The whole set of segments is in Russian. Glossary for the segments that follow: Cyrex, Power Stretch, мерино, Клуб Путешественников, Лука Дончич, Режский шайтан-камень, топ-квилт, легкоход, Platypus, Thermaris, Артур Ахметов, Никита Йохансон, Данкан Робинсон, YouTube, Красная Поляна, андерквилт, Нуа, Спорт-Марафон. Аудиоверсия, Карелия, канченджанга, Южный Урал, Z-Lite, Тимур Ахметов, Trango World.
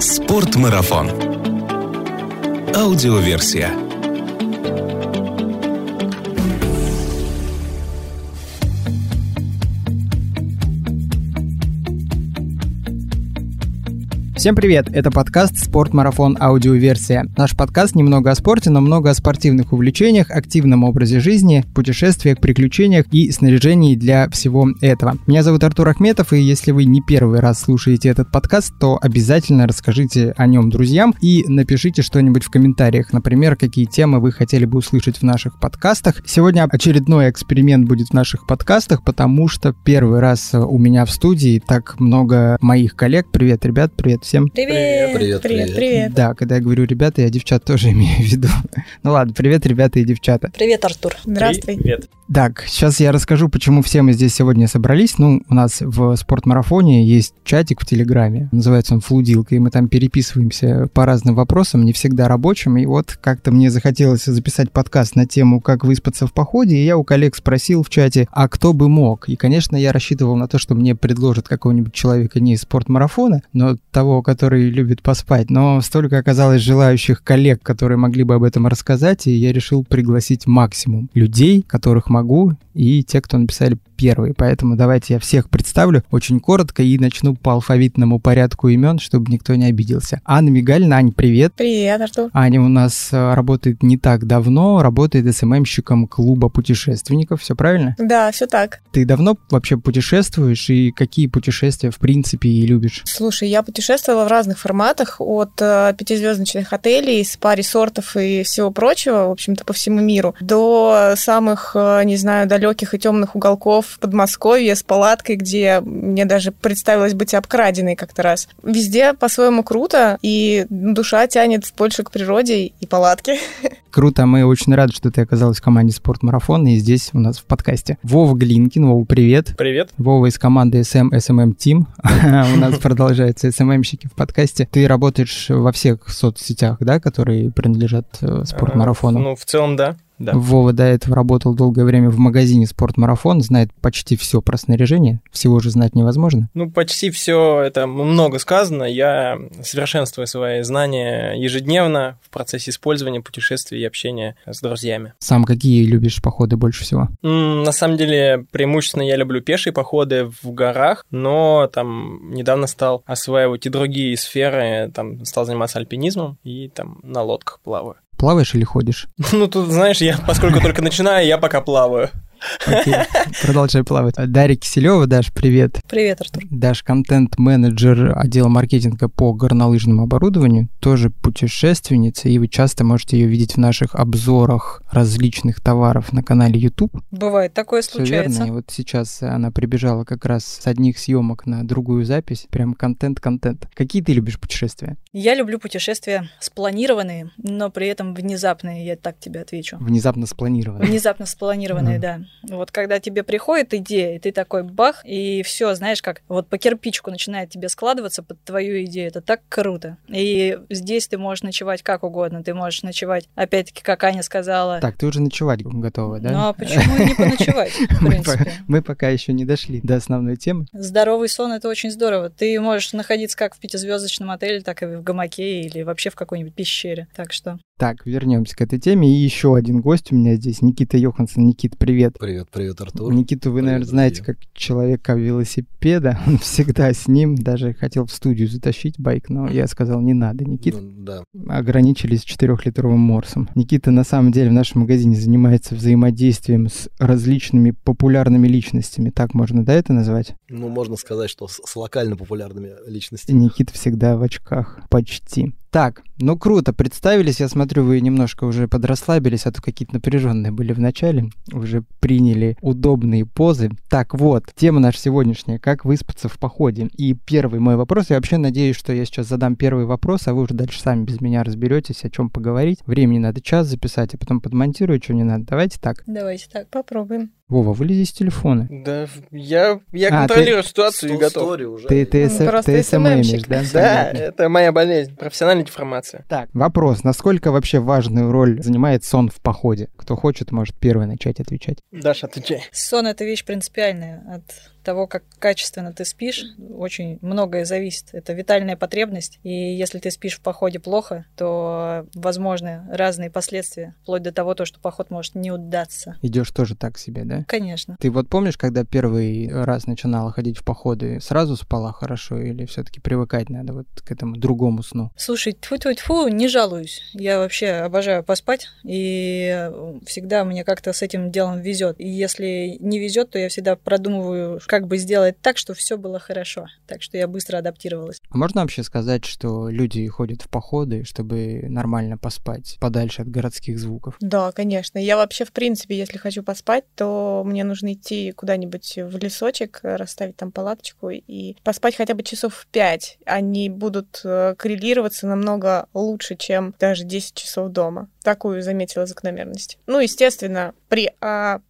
Спорт-марафон. Аудиоверсия. Всем привет! Это подкаст «Спорт-марафон. Аудиоверсия». Наш подкаст немного о спорте, но много о спортивных увлечениях, активном образе жизни, путешествиях, приключениях и снаряжении для всего этого. Меня зовут Артур Ахметов, и если вы не первый раз слушаете этот подкаст, то обязательно расскажите о нем друзьям и напишите что-нибудь в комментариях, например, какие темы вы хотели бы услышать в наших подкастах. Сегодня очередной эксперимент будет в наших подкастах, потому что первый раз у меня в студии так много моих коллег. Привет, ребят, привет. Всем привет. Да, когда я говорю ребята, я девчат тоже имею в виду. Ну ладно, привет, ребята и девчата. Привет, Артур. Здравствуй. Привет. Так, сейчас я расскажу, почему все мы здесь сегодня собрались. Ну, у нас в спортмарафоне есть чатик в Телеграме, называется он «Флудилка», и мы там переписываемся по разным вопросам, не всегда рабочим. И вот как-то мне захотелось записать подкаст на тему «Как выспаться в походе», и я у коллег спросил в чате, а кто бы мог? И, конечно, я рассчитывал на то, что мне предложат какого-нибудь человека не из спортмарафона, но того, который любит поспать, но столько оказалось желающих коллег, которые могли бы об этом рассказать, и я решил пригласить максимум людей, которых могу, и те, кто написали первые. Поэтому давайте я всех представлю очень коротко и начну по алфавитному порядку имен, чтобы никто не обиделся. Анна Мигалина. Ань, привет. Привет, Артур. Аня у нас работает не так давно, работает СММщиком клуба путешественников, все правильно? Да, все так. Ты давно вообще путешествуешь, и какие путешествия в принципе и любишь? Слушай, я путешествовала в разных форматах, от пятизвездочных отелей, спа-ресортов и всего прочего, в общем-то, по всему миру, до самых, не знаю, далеких и темных уголков в Подмосковье с палаткой, где мне даже представилось быть обкраденной как-то раз. Везде по-своему круто, и душа тянет больше к природе и палатке. Круто, мы очень рады, что ты оказалась в команде «Спорт-марафон» и здесь у нас в подкасте. Вова Глинкин. Вова, привет. Привет. Вова из команды SMM Team. У нас продолжаются SMM-щики в подкасте. Ты работаешь во всех соцсетях, да, которые принадлежат «Спорт-марафону»? Ну, в целом, да. Да. Вова до этого работал долгое время в магазине «Спорт-марафон», знает почти все про снаряжение, всего же знать невозможно. Ну, почти все, это много сказано, я совершенствую свои знания ежедневно в процессе использования, путешествий и общения с друзьями. Сам какие любишь походы больше всего? На самом деле, преимущественно я люблю пешие походы в горах, но там недавно стал осваивать и другие сферы, там стал заниматься альпинизмом и там на лодках плаваю. Плаваешь или ходишь? Ну, тут, знаешь, я, поскольку только начинаю, я пока плаваю. Окей, продолжай плавать. Дарья Киселева. Даш, привет. Привет, Артур. Даш, контент-менеджер отдела маркетинга по горнолыжному оборудованию, тоже путешественница, и вы часто можете ее видеть в наших обзорах различных товаров на канале YouTube. Бывает, такое случается. Все верно, и вот сейчас она прибежала как раз с одних съемок на другую запись, прям контент. Какие ты любишь путешествия? Я люблю путешествия спланированные, но при этом внезапные, я так тебе отвечу. Внезапно спланированные? Внезапно спланированные, да. Вот когда тебе приходит идея, и ты такой бах, и все, знаешь, как вот по кирпичку начинает тебе складываться под твою идею, это так круто. И здесь ты можешь ночевать как угодно, ты можешь ночевать, опять-таки, как Аня сказала. Так, ты уже ночевать готова, да? Ну а почему не поночевать, в принципе? Мы пока еще не дошли до основной темы. Здоровый сон — это очень здорово. Ты можешь находиться как в пятизвездочном отеле, так и в гамаке или вообще в какой-нибудь пещере, так что... Так, вернемся к этой теме. И еще один гость у меня здесь, Никита Йохансон. Никит, привет. Привет, Артур. Никиту вы, наверное, знаете как человека велосипеда. Он всегда с ним. Даже хотел в студию затащить байк, но я сказал, не надо, Никит. Да. Ограничились 4-литровым морсом. Никита, на самом деле, в нашем магазине занимается взаимодействием с различными популярными личностями. Так можно, да, это назвать? Ну, можно сказать, что с локально популярными личностями. Никита всегда в очках. Почти. Так, ну круто, представились, я смотрю, вы немножко уже подрасслабились, а то какие-то напряженные были в начале, уже приняли удобные позы. Так вот, тема наша сегодняшняя, как выспаться в походе. И первый мой вопрос, я вообще надеюсь, что я сейчас задам первый вопрос, а вы уже дальше сами без меня разберетесь, о чем поговорить. Времени надо час записать, а потом подмонтирую, что не надо. Давайте так, попробуем. Вова, вылези из телефона. Да, я контролирую ситуацию и готов. Ты СММщик, да? Да, это моя болезнь, профессиональная деформация. Так, вопрос, насколько вообще важную роль занимает сон в походе? Кто хочет, может первый начать отвечать. Даша, отвечай. Сон — это вещь принципиальная, от того, как качественно ты спишь, очень многое зависит. Это витальная потребность, и если ты спишь в походе плохо, то возможны разные последствия, вплоть до того, что поход может не удаться. Идешь тоже так себе, да? Конечно. Ты вот помнишь, когда первый раз начинала ходить в походы, сразу спала хорошо или все-таки привыкать надо вот к этому другому сну? Слушай, тьфу-тьфу-тьфу, не жалуюсь. Я вообще обожаю поспать, и всегда мне как-то с этим делом везет. И если не везет, то я всегда продумываю, как бы сделать так, чтобы все было хорошо. Так что я быстро адаптировалась. А можно вообще сказать, что люди ходят в походы, чтобы нормально поспать, подальше от городских звуков? Да, конечно. Я вообще, в принципе, если хочу поспать, то мне нужно идти куда-нибудь в лесочек, расставить там палаточку и поспать хотя бы часов в 5. Они будут коррелироваться намного лучше, чем даже 10 часов дома. Такую заметила закономерность. Естественно, при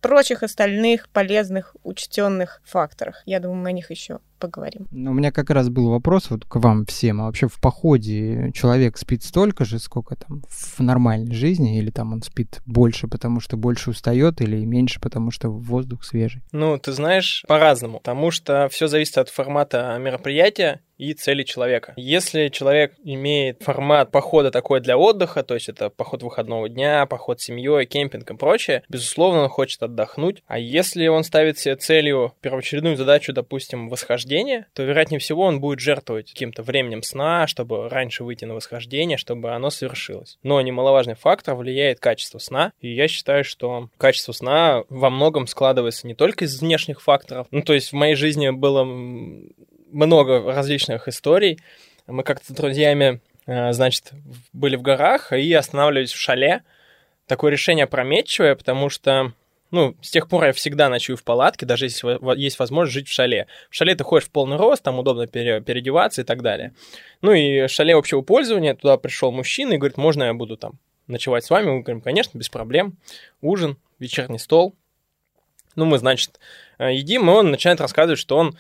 прочих остальных полезных учтенных факторах. Я думаю, мы о них еще поговорим. У меня как раз был вопрос вот к вам всем. А вообще в походе человек спит столько же, сколько там в нормальной жизни? Или там он спит больше, потому что больше устает, или меньше, потому что воздух свежий? Ты знаешь, по-разному. Потому что все зависит от формата мероприятия и цели человека. Если человек имеет формат похода такой для отдыха, то есть это поход выходного дня, поход с семьей, кемпинг и прочее, безусловно, он хочет отдохнуть. А если он ставит себе целью, первоочередную задачу, допустим, восхождение, то, вероятнее всего, он будет жертвовать каким-то временем сна, чтобы раньше выйти на восхождение, чтобы оно совершилось. Но немаловажный фактор влияет качество сна, и я считаю, что качество сна во многом складывается не только из внешних факторов. То есть в моей жизни было много различных историй. Мы как-то с друзьями, были в горах и останавливались в шале. Такое решение опрометчивое, потому что, с тех пор я всегда ночую в палатке, даже если есть возможность жить в шале. В шале ты ходишь в полный рост, там удобно переодеваться и так далее. И в шале общего пользования туда пришел мужчина и говорит: можно я буду там ночевать с вами? Мы говорим: конечно, без проблем. Ужин, вечерний стол. Мы, едим, и он начинает рассказывать, что он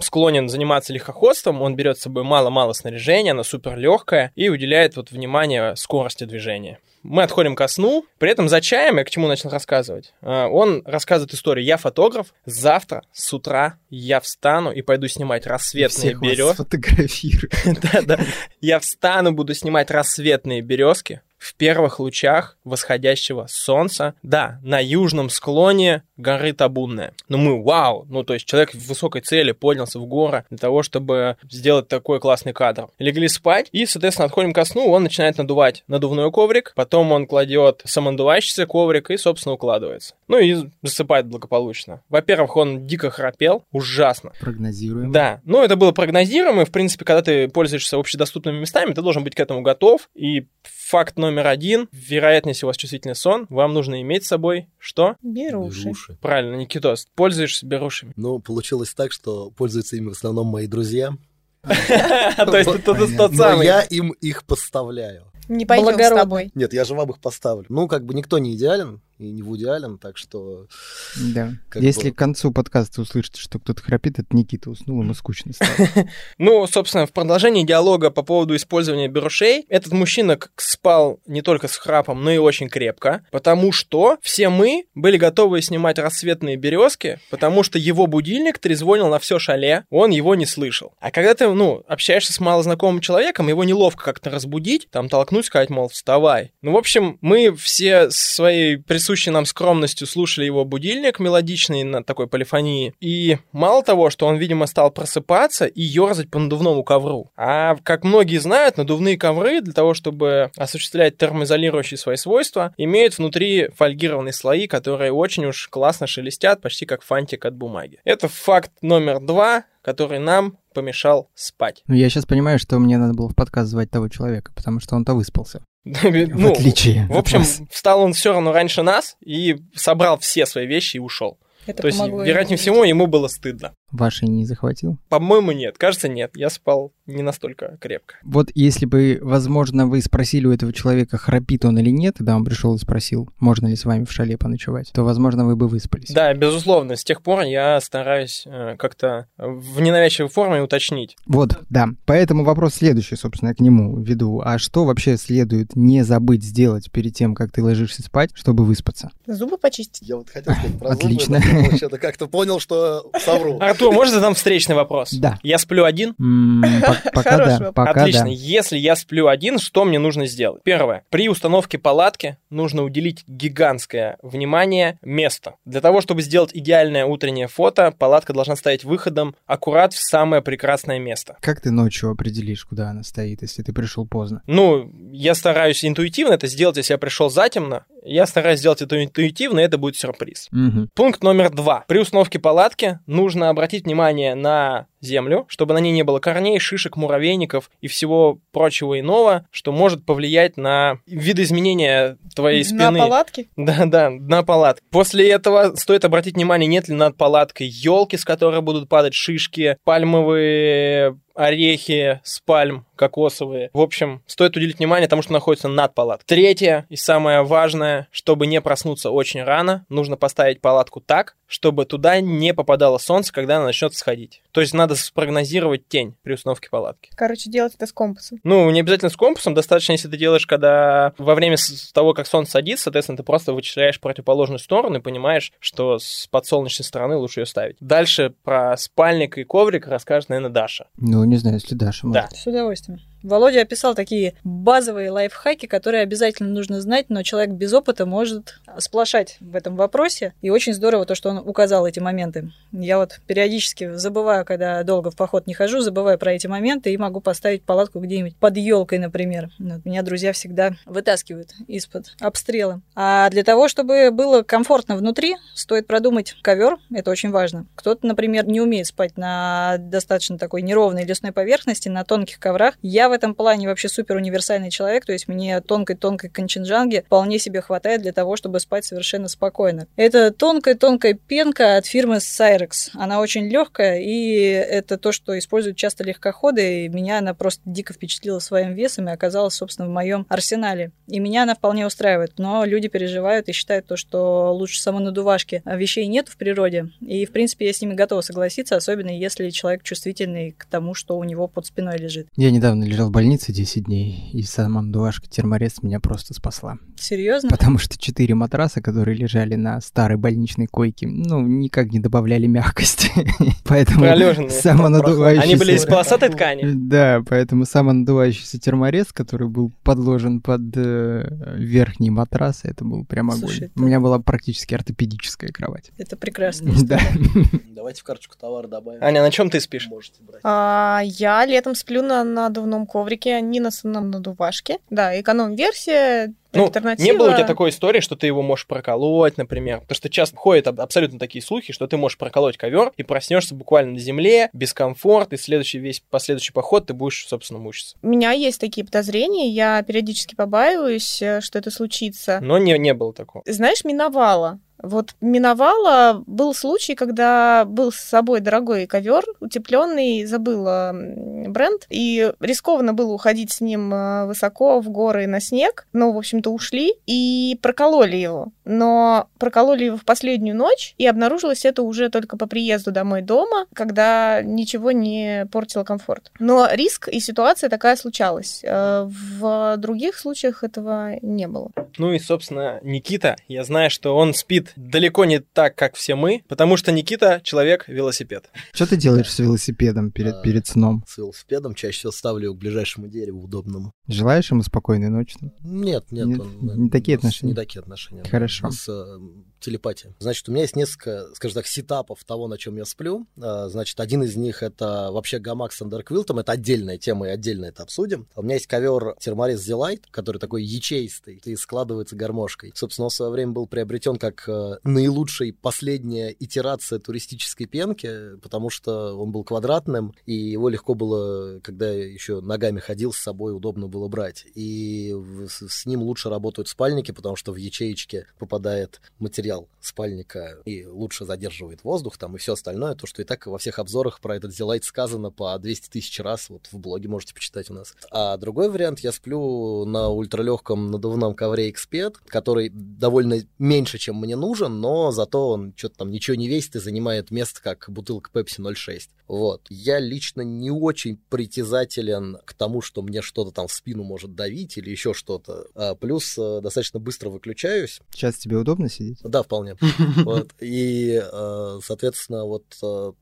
склонен заниматься легкоходством, он берет с собой мало-мало снаряжения, оно супер легкое, и уделяет внимание скорости движения. Мы отходим ко сну, при этом за чаем, я к чему начал рассказывать, он рассказывает историю: я фотограф, завтра с утра я встану и пойду снимать рассветные березки. Да-да, я встану, буду снимать рассветные березки в первых лучах восходящего солнца, да, на южном склоне горы Табунная. Вау! Человек в высокой цели поднялся в горы для того, чтобы сделать такой классный кадр. Легли спать и, соответственно, отходим ко сну, он начинает надувать надувной коврик, потом он кладет самонадувающийся коврик и, собственно, укладывается. И засыпает благополучно. Во-первых, он дико храпел, ужасно. Прогнозируемо. Да, это было прогнозируемо, в принципе, когда ты пользуешься общедоступными местами, ты должен быть к этому готов, и факт номер 1. Вероятнее всего, у вас чувствительный сон. Вам нужно иметь с собой что? Беруши. Правильно, Никитос. Пользуешься берушами? Получилось так, что пользуются ими в основном мои друзья. То есть это тот самый. Но я им их поставляю. Не пойдем с тобой. Нет, я же вам их поставлю. Никто не идеален. И не Вуди Аллен, так что... Да. Если к концу подкаста услышите, что кто-то храпит, это Никита уснул, ему скучно стало. Собственно, в продолжении диалога по поводу использования берушей, этот мужчина спал не только с храпом, но и очень крепко, потому что все мы были готовы снимать рассветные березки, потому что его будильник трезвонил на все шале, он его не слышал. А когда ты, общаешься с малознакомым человеком, его неловко как-то разбудить, толкнуть, сказать, вставай. В общем, мы все своей присущей нам скромностью слушали его будильник мелодичный на такой полифонии. И мало того, что он, видимо, стал просыпаться и ерзать по надувному ковру. А как многие знают, надувные ковры для того, чтобы осуществлять термоизолирующие свои свойства, имеют внутри фольгированные слои, которые очень уж классно шелестят, почти как фантик от бумаги. Это факт номер 2, который нам помешал спать. Я сейчас понимаю, что мне надо было в подкаст звать того человека, потому что он-то выспался. В отличие. В общем, встал он все равно раньше нас и собрал все свои вещи и ушел. То есть, вероятнее всего, ему было стыдно. Вашей не захватил? По-моему, нет. Кажется, нет. Я спал не настолько крепко. Вот если бы, возможно, вы спросили у этого человека, храпит он или нет, когда он пришел и спросил, можно ли с вами в шале поночевать, то, возможно, вы бы выспались. Да, безусловно. С тех пор я стараюсь как-то в ненавязчивой форме уточнить. Вот, да. Поэтому вопрос следующий, собственно, к нему веду. А что вообще следует не забыть сделать перед тем, как ты ложишься спать, чтобы выспаться? Зубы почистить. Я вот хотел сказать про зубы. Отлично. Я вообще-то как-то понял, что совру. Можно задам встречный вопрос? Да. Я сплю один? Пока да. Отлично. Если я сплю один, что мне нужно сделать? Первое. При установке палатки нужно уделить гигантское внимание месту. Для того, чтобы сделать идеальное утреннее фото, палатка должна стоять выходом аккурат в самое прекрасное место. Как ты ночью определишь, куда она стоит, если ты пришел поздно? Ну, я стараюсь интуитивно это сделать, если я пришел затемно. Я стараюсь сделать это интуитивно, и это будет сюрприз. Угу. Пункт номер 2. При установке палатки нужно обратить внимание на землю, чтобы на ней не было корней, шишек, муравейников и всего прочего иного, что может повлиять на видоизменение твоей спины. На палатке? Да, на палатке. После этого стоит обратить внимание, нет ли над палаткой елки, с которой будут падать шишки, пальмовые орехи с пальм, кокосовые. В общем, стоит уделить внимание тому, что находится над палаткой. Третье и самое важное, чтобы не проснуться очень рано, нужно поставить палатку так, чтобы туда не попадало солнце, когда она начнет сходить. То есть надо спрогнозировать тень при установке палатки. Короче, делать это с компасом. Ну, не обязательно с компасом, достаточно, если ты делаешь, когда во время того, как солнце садится, соответственно, ты просто вычисляешь противоположную сторону и понимаешь, что с подсолнечной стороны лучше ее ставить. Дальше про спальник и коврик расскажет, наверное, Даша. Ну, не знаю, если Даша может. Да. С удовольствием. Володя описал такие базовые лайфхаки, которые обязательно нужно знать, но человек без опыта может сплошать в этом вопросе. И очень здорово то, что он указал эти моменты. Я вот периодически забываю, когда долго в поход не хожу, забываю про эти моменты и могу поставить палатку где-нибудь под елкой, например. Вот меня друзья всегда вытаскивают из-под обстрела. А для того, чтобы было комфортно внутри, стоит продумать ковер. Это очень важно. Кто-то, например, не умеет спать на достаточно такой неровной лесной поверхности, на тонких коврах. Я в этом плане вообще супер универсальный человек, то есть мне тонкой-тонкой канченджанги вполне себе хватает для того, чтобы спать совершенно спокойно. Это тонкая-тонкая пенка от фирмы Cyrex. Она очень легкая, и это то, что используют часто легкоходы, и меня она просто дико впечатлила своим весом и оказалась, собственно, в моем арсенале. И меня она вполне устраивает, но люди переживают и считают то, что лучше самонадувашки. Вещей нет в природе, и, в принципе, я с ними готова согласиться, особенно если человек чувствительный к тому, что у него под спиной лежит. Я недавно лежал в больнице 10 дней, и сама надувашка Thermaris меня просто спасла. Серьезно? Потому что 4 матраса, которые лежали на старой больничной койке, ну, никак не добавляли мягкости. Поэтому самонадувающийся... Они были из полосатой ткани? Да, поэтому самонадувающийся Thermaris, который был подложен под верхний матрас, это был прям огонь. У меня была практически ортопедическая кровать. Это прекрасно. Да. Давайте в карточку товара добавим. Аня, на чем ты спишь? Я летом сплю на надувном коврике, не на самом надувашке. Да, эконом-версия. Ну, не было у тебя такой истории, что ты его можешь проколоть, например? Потому что часто ходят абсолютно такие слухи, что ты можешь проколоть ковер и проснешься буквально на земле, без комфорта, и последующий поход ты будешь, собственно, мучиться. У меня есть такие подозрения, я периодически побаиваюсь, что это случится. Но не было такого. Знаешь, миновало. Вот миновало, был случай, когда был с собой дорогой ковер, утепленный, забыла бренд, и рискованно было уходить с ним высоко в горы на снег, но, в общем-то, ушли и прокололи его. Но прокололи его в последнюю ночь, и обнаружилось это уже только по приезду домой дома, когда ничего не портило комфорт. Но риск и ситуация такая случалась. В других случаях этого не было. Ну и, собственно, Никита, я знаю, что он спит далеко не так, как все мы, потому что Никита — человек-велосипед. Что ты делаешь с велосипедом перед сном? С велосипедом чаще всего ставлю его к ближайшему дереву удобному. Желаешь ему спокойной ночи? Нет. Не такие отношения? Не такие отношения. Хорошо. Телепатия. Значит, у меня есть несколько, скажем так, сетапов того, на чем я сплю. Значит, один из них — это вообще гамак с андерквилтом. Это отдельная тема, и отдельно это обсудим. У меня есть ковер Thermaris Z-Lite, который такой ячеистый и складывается гармошкой. Собственно, он в свое время был приобретен как наилучшей последняя итерация туристической пенки, потому что он был квадратным, и его легко было, когда еще ногами ходил, с собой удобно было брать. И с ним лучше работают спальники, потому что в ячеечке попадает материал спальника и лучше задерживает воздух там и все остальное, то, что и так во всех обзорах про этот Z-Lite сказано по 200 тысяч раз, вот в блоге можете почитать у нас. А другой вариант, я сплю на ультралегком надувном ковре Exped, который довольно меньше, чем мне нужен, но зато он что-то там ничего не весит и занимает место, как бутылка Pepsi 0,6. Вот. Я лично не очень притязателен к тому, что мне что-то там в спину может давить или еще что-то. А плюс достаточно быстро выключаюсь. Сейчас тебе удобно сидеть? Да, вполне. И, соответственно, вот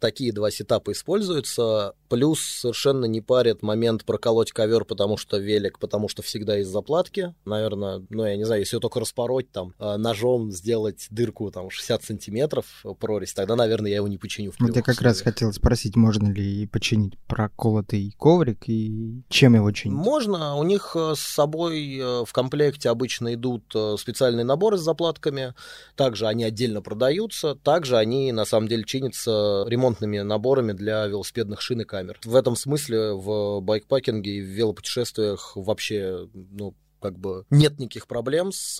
такие два сетапа используются. Плюс совершенно не парит момент проколоть ковер, потому что велик, потому что всегда из заплатки. Наверное, ну, я не знаю, если ее только распороть, там, ножом сделать дырку, там, 60 сантиметров прорезь, тогда, наверное, я его не починю. Вот я как раз хотел спросить, можно ли починить проколотый коврик и чем его чинить? Можно. У них с собой в комплекте обычно идут специальные наборы с заплатками. Также они отдельно продаются. Также они, на самом деле, чинятся ремонтными наборами для велосипедных шин и камер. В этом смысле в байкпакинге и в велопутешествиях вообще, ну, как бы нет никаких проблем с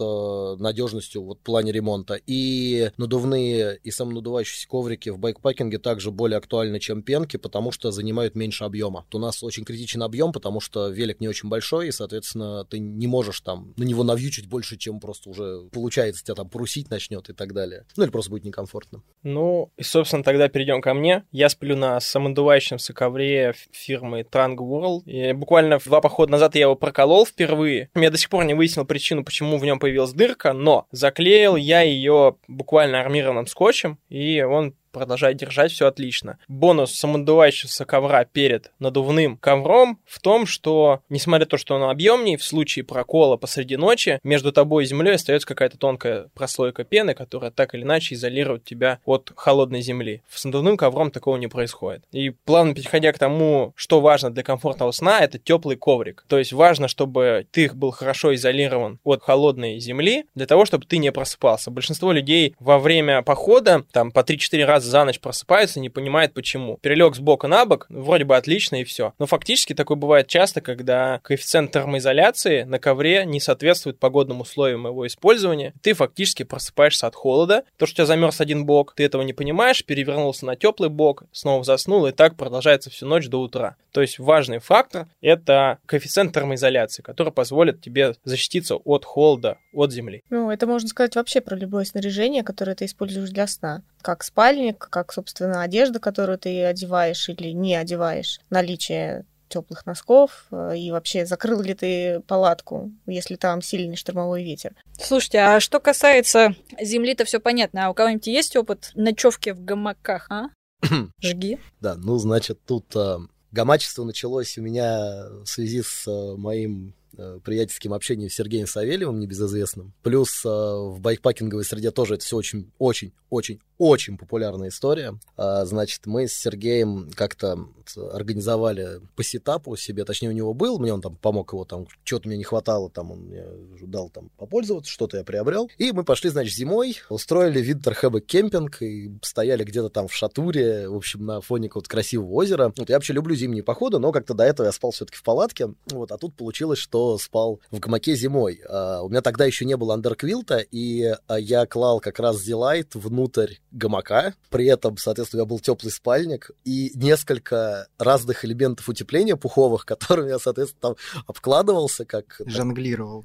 надежностью вот в плане ремонта. И надувные и самонадувающиеся коврики в байкпакинге также более актуальны, чем пенки, потому что занимают меньше объема. У нас очень критичен объем, потому что велик не очень большой, и, соответственно, ты не можешь там на него навьючить больше, чем просто уже получается, тебя там прусить начнет и так далее. Ну, или просто будет некомфортно. Ну, и, собственно, тогда перейдем ко мне. Я сплю на самонадувающемся ковре фирмы Trango World. И буквально 2 похода назад я его проколол впервые. Я до сих пор не выяснил причину, почему в нем появилась дырка, но заклеил я ее буквально армированным скотчем, и он продолжает держать, все отлично. Бонус самодувающегося ковра перед надувным ковром в том, что, несмотря на то, что он объемнее, в случае прокола посреди ночи между тобой и землей остается какая-то тонкая прослойка пены, которая так или иначе изолирует тебя от холодной земли. С надувным ковром такого не происходит. И плавно переходя к тому, что важно для комфортного сна, это теплый коврик. То есть важно, чтобы ты был хорошо изолирован от холодной земли, для того, чтобы ты не просыпался. Большинство людей во время похода, там, по 3-4 раза за ночь просыпается, не понимает почему. Перелег с бока на бок, вроде бы отлично и все. Но фактически такое бывает часто, когда коэффициент термоизоляции на ковре не соответствует погодным условиям его использования. Ты фактически просыпаешься от холода. То, что у тебя замерз один бок, ты этого не понимаешь, перевернулся на теплый бок, снова заснул, и так продолжается всю ночь до утра. То есть важный фактор — это коэффициент термоизоляции, который позволит тебе защититься от холода, от земли. Ну, это можно сказать вообще про любое снаряжение, которое ты используешь для сна. Как спальник, как, собственно, одежда, которую ты одеваешь или не одеваешь, наличие теплых носков и вообще закрыл ли ты палатку, если там сильный штормовой ветер. Слушайте, а что касается земли-то все понятно, а у кого-нибудь есть опыт ночевки в гамаках, а? Жги. Да, ну, значит, тут гамачество началось у меня в связи с моим приятельским общением с Сергеем Савельевым, небезызвестным. Плюс в байкпакинговой среде тоже это все очень-очень-очень-очень популярная история. Значит, мы с Сергеем как-то организовали по сетапу себе, точнее, у него был, мне он там помог его, там, чего-то мне не хватало, там, он мне дал там попользоваться, что-то я приобрел. И мы пошли, значит, зимой, устроили винтер-хэбэк-кемпинг и стояли где-то там в Шатуре, в общем, на фоне какого-то красивого озера. Вот, я вообще люблю зимние походы, но как-то до этого я спал все-таки в палатке, вот, а тут получилось, что спал в гамаке зимой. У меня тогда еще не было андерквилта, и я клал как раз Z-Lite внутрь гамака. При этом, соответственно, у меня был теплый спальник и несколько разных элементов утепления пуховых, которыми я, соответственно, там обкладывался, как... Жонглировал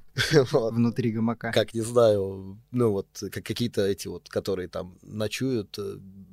внутри гамака. Как, не знаю, ну вот, какие-то эти вот, которые там ночуют,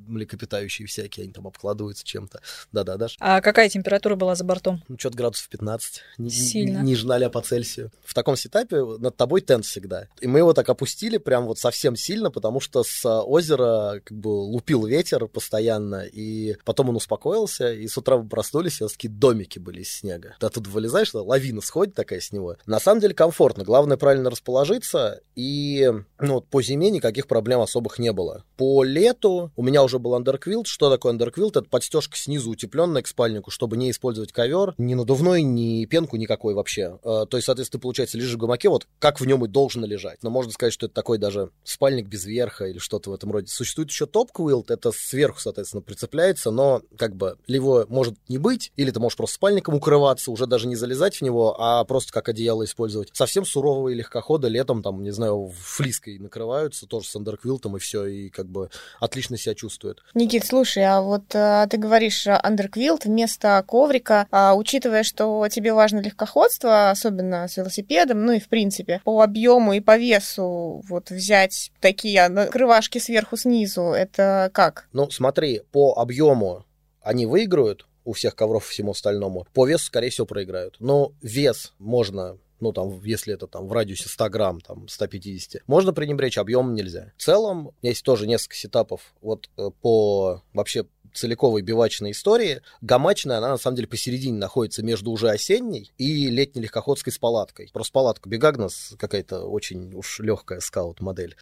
млекопитающие всякие, они там обкладываются чем-то. Да-да, Даша. А какая температура была за бортом? Ну, что-то градусов 15. Сильно. Ниже 0 по Цельсию. В таком сетапе над тобой тент всегда. И мы его так опустили прям вот совсем сильно, потому что с озера как бы лупил ветер постоянно, и потом он успокоился, и с утра мы проснулись, и у нас такие домики были из снега. Да тут вылезаешь, лавина сходит такая с него. На самом деле комфортно. Главное правильно расположиться, и ну, вот по зиме никаких проблем особых не было. По лету у меня уже уже был андерквилт. Что такое андерквилт? Это подстежка снизу, утепленная к спальнику, чтобы не использовать ковер, ни надувной, ни пенку никакой вообще. То есть, соответственно, ты, получается, лежишь в гамаке, вот как в нем и должно лежать. Но можно сказать, что это такой даже спальник без верха или что-то в этом роде. Существует еще топ-квилт, это сверху, соответственно, прицепляется, но как бы его может не быть, или ты можешь просто спальником укрываться, уже даже не залезать в него, а просто как одеяло использовать. Совсем суровые легкоходы летом, там, не знаю, флиской накрываются, тоже с андерквилтом, и все, и как бы отлично себя чувствует. Никит, слушай, а вот ты говоришь андерквилт вместо коврика, учитывая, что тебе важно легкоходство, особенно с велосипедом, ну и в принципе по объему и по весу вот взять такие накрывашки сверху снизу, это как? Ну смотри, по объему они выиграют у всех ковров и всему остальному, по весу, скорее всего, проиграют. Но вес можно... ну, там, если это там в радиусе 100 грамм, там, 150, можно пренебречь, объем нельзя. В целом, есть тоже несколько сетапов вот по вообще целиковой бивачной истории. Гамачная, она, на самом деле, посередине находится между уже осенней и летней легкоходской с палаткой. Просто палатка Big Agnes какая-то очень уж легкая скаут-модель.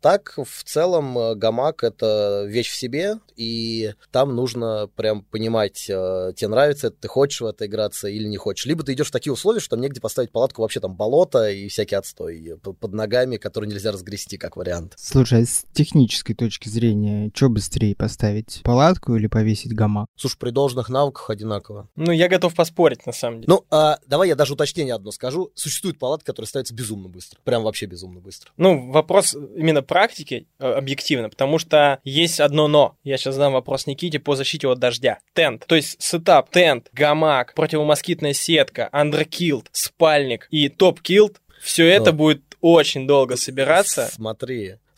Так, в целом, гамак — это вещь в себе, и там нужно прям понимать, тебе нравится это, ты хочешь в это играться или не хочешь. Либо ты идешь в такие условия, что там негде поставить палатку, вообще там болото и всякий отстой под ногами, который нельзя разгрести, как вариант. Слушай, а с технической точки зрения, что быстрее поставить? Палатку или повесить гамак? Слушай, при должных навыках одинаково. Ну, я готов поспорить, на самом деле. Ну, давай я даже уточнение одно скажу. Существует палатка, которая ставится безумно быстро. Прям вообще безумно быстро. Ну, вопрос именно практики, объективно, потому что есть одно но. Я сейчас задам вопрос Никите по защите от дождя. Тент. То есть сетап, тент, гамак, противомоскитная сетка, андеркилт, спальник, и топ-килт, все это будет очень долго собираться.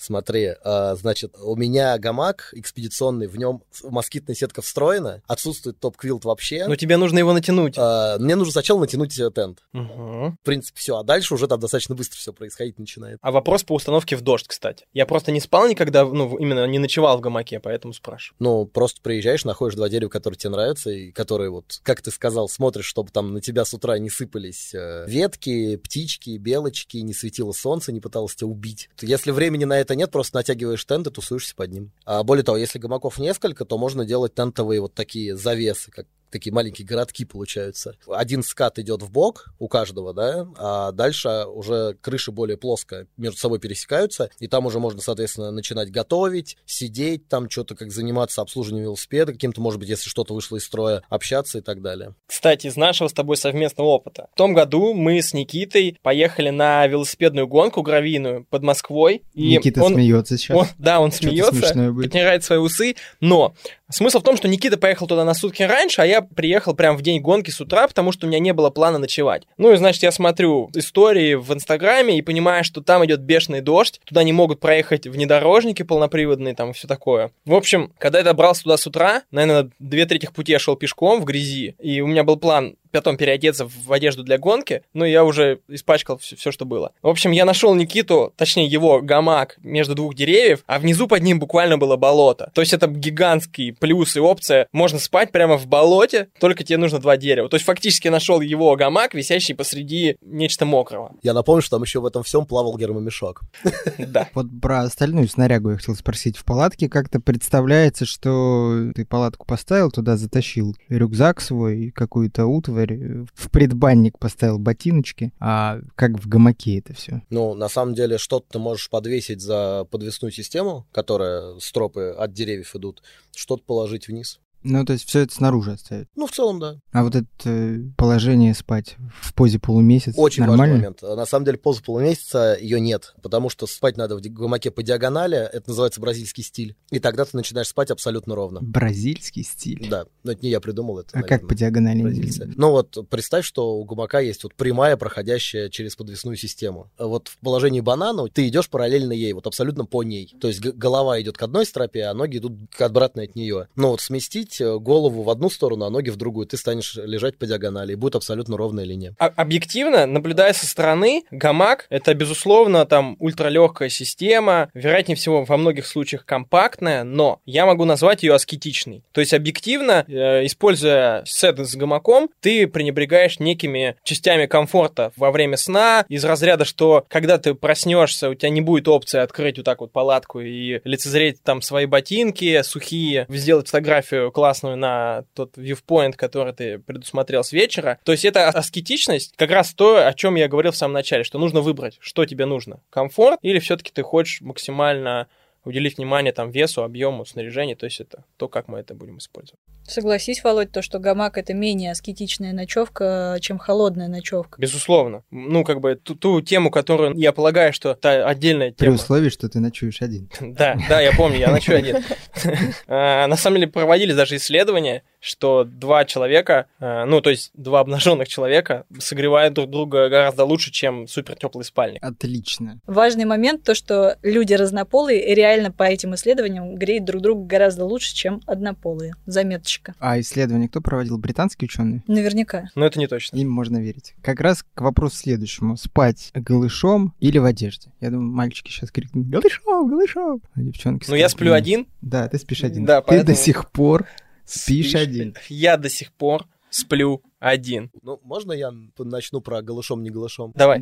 Смотри, значит, у меня гамак экспедиционный, в нем москитная сетка встроена, отсутствует топ-квилт вообще. Но тебе нужно его натянуть. Мне нужно сначала натянуть тент. Угу. В принципе, все, а дальше уже там достаточно быстро все происходить начинает. А вопрос по установке в дождь, кстати. Я просто не спал никогда, ну, именно не ночевал в гамаке, поэтому спрашиваю. Ну, просто приезжаешь, находишь два дерева, которые тебе нравятся, и которые вот, как ты сказал, смотришь, чтобы там на тебя с утра не сыпались ветки, птички, белочки, не светило солнце, не пыталось тебя убить. Если времени на это нет, просто натягиваешь тент и тусуешься под ним. А более того, если гамаков несколько, то можно делать тентовые вот такие завесы, как такие маленькие городки получаются. Один скат идет в бок у каждого, да, а дальше уже крыши более плоско между собой пересекаются, и там уже можно, соответственно, начинать готовить, сидеть, там что-то как заниматься обслуживанием велосипеда, каким-то, может быть, если что-то вышло из строя, общаться и так далее. Кстати, из нашего с тобой совместного опыта. В том году мы с Никитой поехали на велосипедную гонку гравийную под Москвой. И Никита смеется сейчас. Он смеется, поднимает свои усы, но смысл в том, что Никита поехал туда на сутки раньше, а я приехал прям в день гонки с утра, потому что у меня не было плана ночевать. Ну и, значит, я смотрю истории в Инстаграме и понимаю, что там идет бешеный дождь, туда не могут проехать внедорожники полноприводные, там и все такое. В общем, когда я добрался туда с утра, наверное, 2/3 пути я шел пешком в грязи, и у меня был план потом переодеться в одежду для гонки, но я уже испачкал все, что было. В общем, я нашел Никиту, точнее его гамак между двух деревьев, а внизу под ним буквально было болото. То есть это гигантский плюс и опция. Можно спать прямо в болоте, только тебе нужно два дерева. То есть фактически нашел его гамак, висящий посреди нечто мокрого. Я напомню, что там еще в этом всем плавал гермомешок. Да. Вот про остальную снарягу я хотел спросить. В палатке как-то представляется, что ты палатку поставил, туда затащил рюкзак свой, какую-то утварь, в предбанник поставил ботиночки, а как в гамаке это все? Ну, на самом деле, что-то ты можешь подвесить за подвесную систему, которая стропы от деревьев идут, что-то положить вниз. Ну, то есть все это снаружи оставить? Ну, в целом, да. А вот это положение спать в позе полумесяца очень нормально? Очень важный момент. На самом деле, поза полумесяца ее нет, потому что спать надо в гамаке по диагонали, это называется бразильский стиль, и тогда ты начинаешь спать абсолютно ровно. Бразильский стиль? Да, но это не я придумал это. А наверное, как по диагонали? Бразильцы. Ну, вот представь, что у гамака есть вот прямая, проходящая через подвесную систему. Вот в положении банана ты идешь параллельно ей, вот абсолютно по ней. То есть голова идет к одной стропе, а ноги идут обратно от нее. Ну, вот сместить держать голову в одну сторону, а ноги в другую. Ты станешь лежать по диагонали, и будет абсолютно ровная линия. Объективно, наблюдая со стороны, гамак — это, безусловно, там ультралегкая система, вероятнее всего, во многих случаях компактная, но я могу назвать ее аскетичной. То есть объективно, используя сет с гамаком, ты пренебрегаешь некими частями комфорта во время сна, из разряда, что когда ты проснешься, у тебя не будет опции открыть вот так вот палатку и лицезреть там свои ботинки сухие, сделать фотографию классную на тот viewpoint, который ты предусмотрел с вечера. То есть это аскетичность, как раз то, о чем я говорил в самом начале, что нужно выбрать, что тебе нужно, комфорт или все-таки ты хочешь максимально уделить внимание там весу, объему, снаряжению, то есть это то, как мы это будем использовать. Согласись, Володь, то, что гамак — это менее аскетичная ночевка, чем холодная ночевка. Безусловно. Ну, как бы ту тему, которую я полагаю, что это отдельная тема. При условии, что ты ночуешь один. Да, я помню, я ночую один. На самом деле проводились даже исследования, что два человека, ну, то есть два обнаженных человека согревают друг друга гораздо лучше, чем супертеплый спальник. Отлично. Важный момент то, что люди разнополые реально по этим исследованиям греют друг друга гораздо лучше, чем однополые. Заметочка. А исследование кто проводил? Британские ученые? Наверняка. Но это не точно. Им можно верить. Как раз к вопросу следующему. Спать голышом или в одежде? Я думаю, мальчики сейчас крикнут «Голышом! Голышом!» А девчонки... Ну, я сплю один. Да, ты спишь один. Да, поэтому... Ты до сих пор спишь один. Я до сих пор сплю один. Ну, можно я начну про голышом, не голышом? Давай.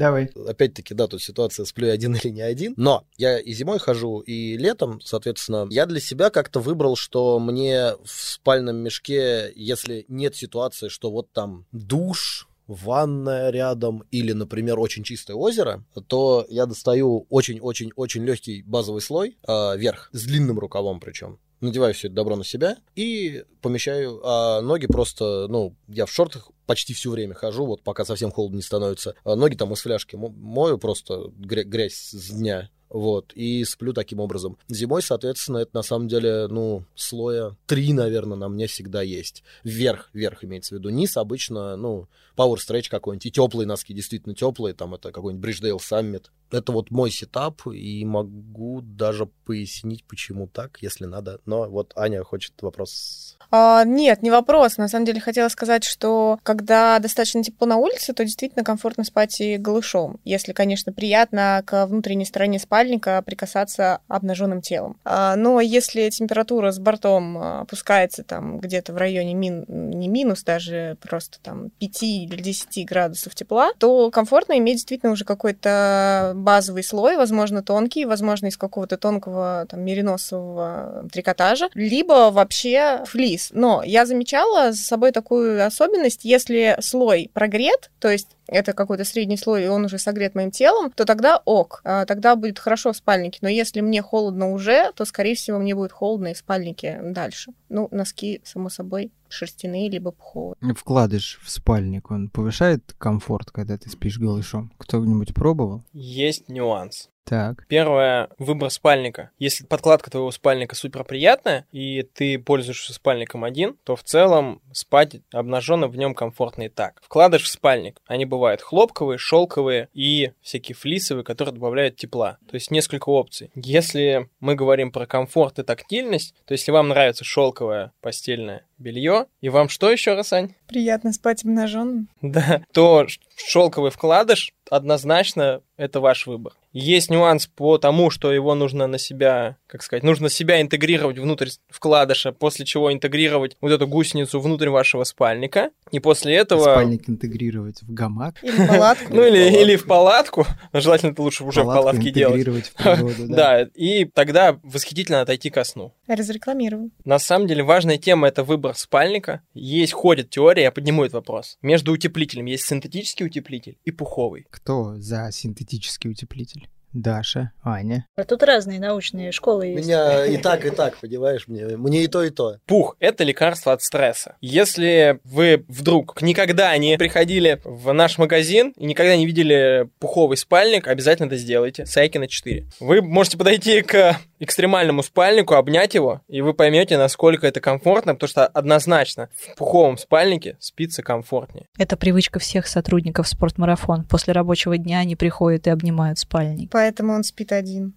Опять-таки, да, тут ситуация, сплю я один или не один. Но я и зимой хожу, и летом, соответственно, я для себя как-то выбрал, что мне в спальном мешке, если нет ситуации, что вот там душ, ванная рядом или, например, очень чистое озеро, то я достаю очень-очень-очень легкий базовый слой вверх, с длинным рукавом причем. Надеваю все это добро на себя и помещаю, а ноги просто, ну, я в шортах почти все время хожу, вот пока совсем холодно не становится, а ноги там из фляжки мою просто грязь с дня. Вот, и сплю таким образом. Зимой, соответственно, это на самом деле, ну, слоя 3, наверное, на мне всегда есть. Вверх имеется в виду. Низ обычно, ну, Power Stretch какой-нибудь. И теплые носки, действительно теплые. Там это какой-нибудь Bridgedale Summit. Это вот мой сетап, и могу даже пояснить, почему так, если надо. Но вот Аня хочет вопрос. Нет, не вопрос. На самом деле хотела сказать, что когда достаточно тепло на улице, то действительно комфортно спать и голышом. Если, конечно, приятно к внутренней стороне спать, прикасаться обнаженным телом. Но если температура с бортом опускается там где-то в районе не минус, даже просто там 5 или 10 градусов тепла, то комфортно иметь действительно уже какой-то базовый слой, возможно, тонкий, возможно, из какого-то тонкого там мериносового трикотажа, либо вообще флис. Но я замечала за собой такую особенность, если слой прогрет, то есть это какой-то средний слой, и он уже согрет моим телом, то тогда ок, тогда будет хорошо в спальнике. Но если мне холодно уже, то, скорее всего, мне будет холодно и в спальнике дальше. Ну, носки, само собой, шерстяные либо пуховые. Вкладыш в спальник, он повышает комфорт, когда ты спишь голышом? Кто-нибудь пробовал? Есть нюанс. Так. Первое, выбор спальника. Если подкладка твоего спальника супер приятная, и ты пользуешься спальником один, то в целом спать обнаженно в нем комфортно и так. Вкладыш в спальник. Они бывают хлопковые, шелковые и всякие флисовые, которые добавляют тепла. То есть несколько опций. Если мы говорим про комфорт и тактильность, то если вам нравится шелковое постельное белье, и вам что еще раз, Ань? Приятно спать обнаженным. Да, то шелковый вкладыш однозначно это ваш выбор. Есть нюанс по тому, что его нужно на себя, как сказать, нужно себя интегрировать внутрь вкладыша, после чего интегрировать вот эту гусеницу внутрь вашего спальника, и после этого... Спальник интегрировать в гамак. Или в палатку. Ну, или в палатку. Желательно это лучше уже в палатке делать. Интегрировать в природу, да. Да, и тогда восхитительно отойти ко сну. Разрекламировал. На самом деле важная тема — это выбор спальника. Есть, ходит теория, я подниму этот вопрос. Между утеплителем есть синтетический утеплитель и пуховый. Кто за синтетический утеплитель? Даша, Аня. А тут разные научные школы есть. У меня и так, понимаешь, мне и то, и то. Пух – это лекарство от стресса. Если вы вдруг никогда не приходили в наш магазин и никогда не видели пуховый спальник, обязательно это сделайте. Сайкина 4. Вы можете подойти к экстремальному спальнику, обнять его, и вы поймете, насколько это комфортно, потому что однозначно в пуховом спальнике спится комфортнее. Это привычка всех сотрудников Спорт-Марафон. После рабочего дня они приходят и обнимают спальник. Поэтому он спит один.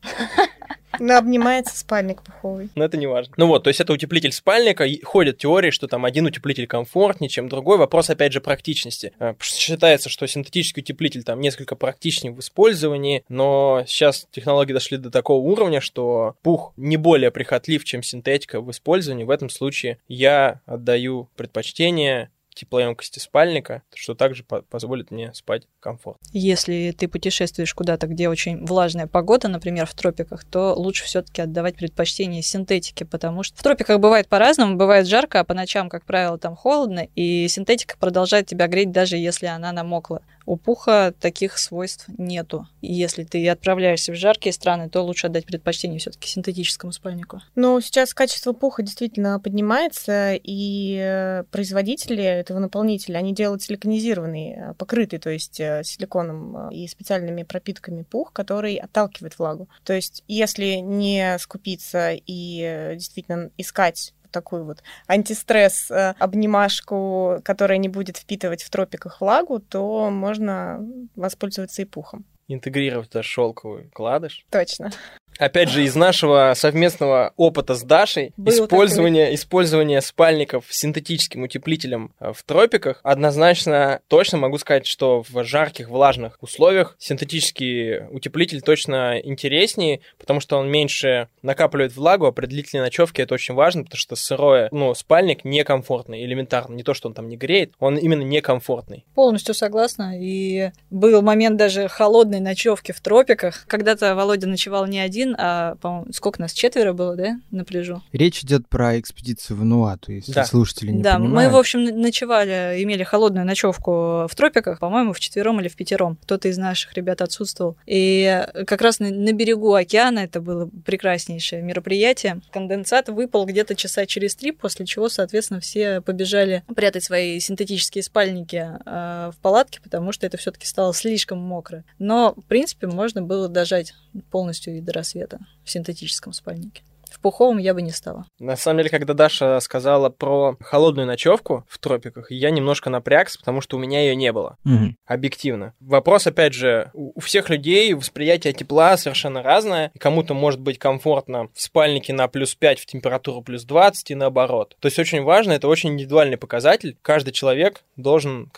Но обнимается спальник пуховый. Но это не важно. Ну вот, то есть это утеплитель спальника. Ходят теории, что там один утеплитель комфортнее, чем другой. Вопрос, опять же, практичности. Считается, что синтетический утеплитель там несколько практичнее в использовании, но сейчас технологии дошли до такого уровня, что пух не более прихотлив, чем синтетика в использовании. В этом случае я отдаю предпочтение теплоемкости спальника, что также позволит мне спать комфортно. Если ты путешествуешь куда-то, где очень влажная погода, например, в тропиках, то лучше все-таки отдавать предпочтение синтетике, потому что в тропиках бывает по-разному, бывает жарко, а по ночам, как правило, там холодно, и синтетика продолжает тебя греть, даже если она намокла. У пуха таких свойств нету. Если ты отправляешься в жаркие страны, то лучше отдать предпочтение все-таки синтетическому спальнику. Ну, сейчас качество пуха действительно поднимается, и производители этого наполнителя, они делают силиконизированный, покрытый, то есть силиконом и специальными пропитками пух, который отталкивает влагу. То есть если не скупиться и действительно искать такую вот антистресс обнимашку, которая не будет впитывать в тропиках влагу, то можно воспользоваться и пухом. Интегрировать туда шелковую кладышь. Точно. Опять же, из нашего совместного опыта с Дашей, использование спальников с синтетическим утеплителем в тропиках, однозначно точно могу сказать, что в жарких, влажных условиях синтетический утеплитель точно интереснее, потому что он меньше накапливает влагу, а при длительной ночевке это очень важно, потому что сырое, спальник некомфортный, элементарно. Не то, что он там не греет, он именно некомфортный. Полностью согласна. И был момент даже холодной ночевки в тропиках. Когда-то Володя ночевал не один, по-моему, сколько нас, 4 было, да, на пляжу? Речь идет про экспедицию в Нуа, то есть слушатели не понимают. Мы, в общем, ночевали, имели холодную ночевку в тропиках, по-моему, вчетвером или в 5. Кто-то из наших ребят отсутствовал. И как раз на берегу океана это было прекраснейшее мероприятие. Конденсат выпал где-то часа через 3, после чего, соответственно, все побежали прятать свои синтетические спальники в палатке, потому что это все-таки стало слишком мокро. Но, в принципе, можно было дожать полностью и до рассвета в синтетическом спальнике. В пуховом я бы не стала. На самом деле, когда Даша сказала про холодную ночевку в тропиках, я немножко напрягся, потому что у меня ее не было. Mm-hmm. Объективно. Вопрос, опять же, у всех людей восприятие тепла совершенно разное. Кому-то может быть комфортно в спальнике на +5 в температуру +20 и наоборот. То есть очень важно, это очень индивидуальный показатель. Каждый человек должен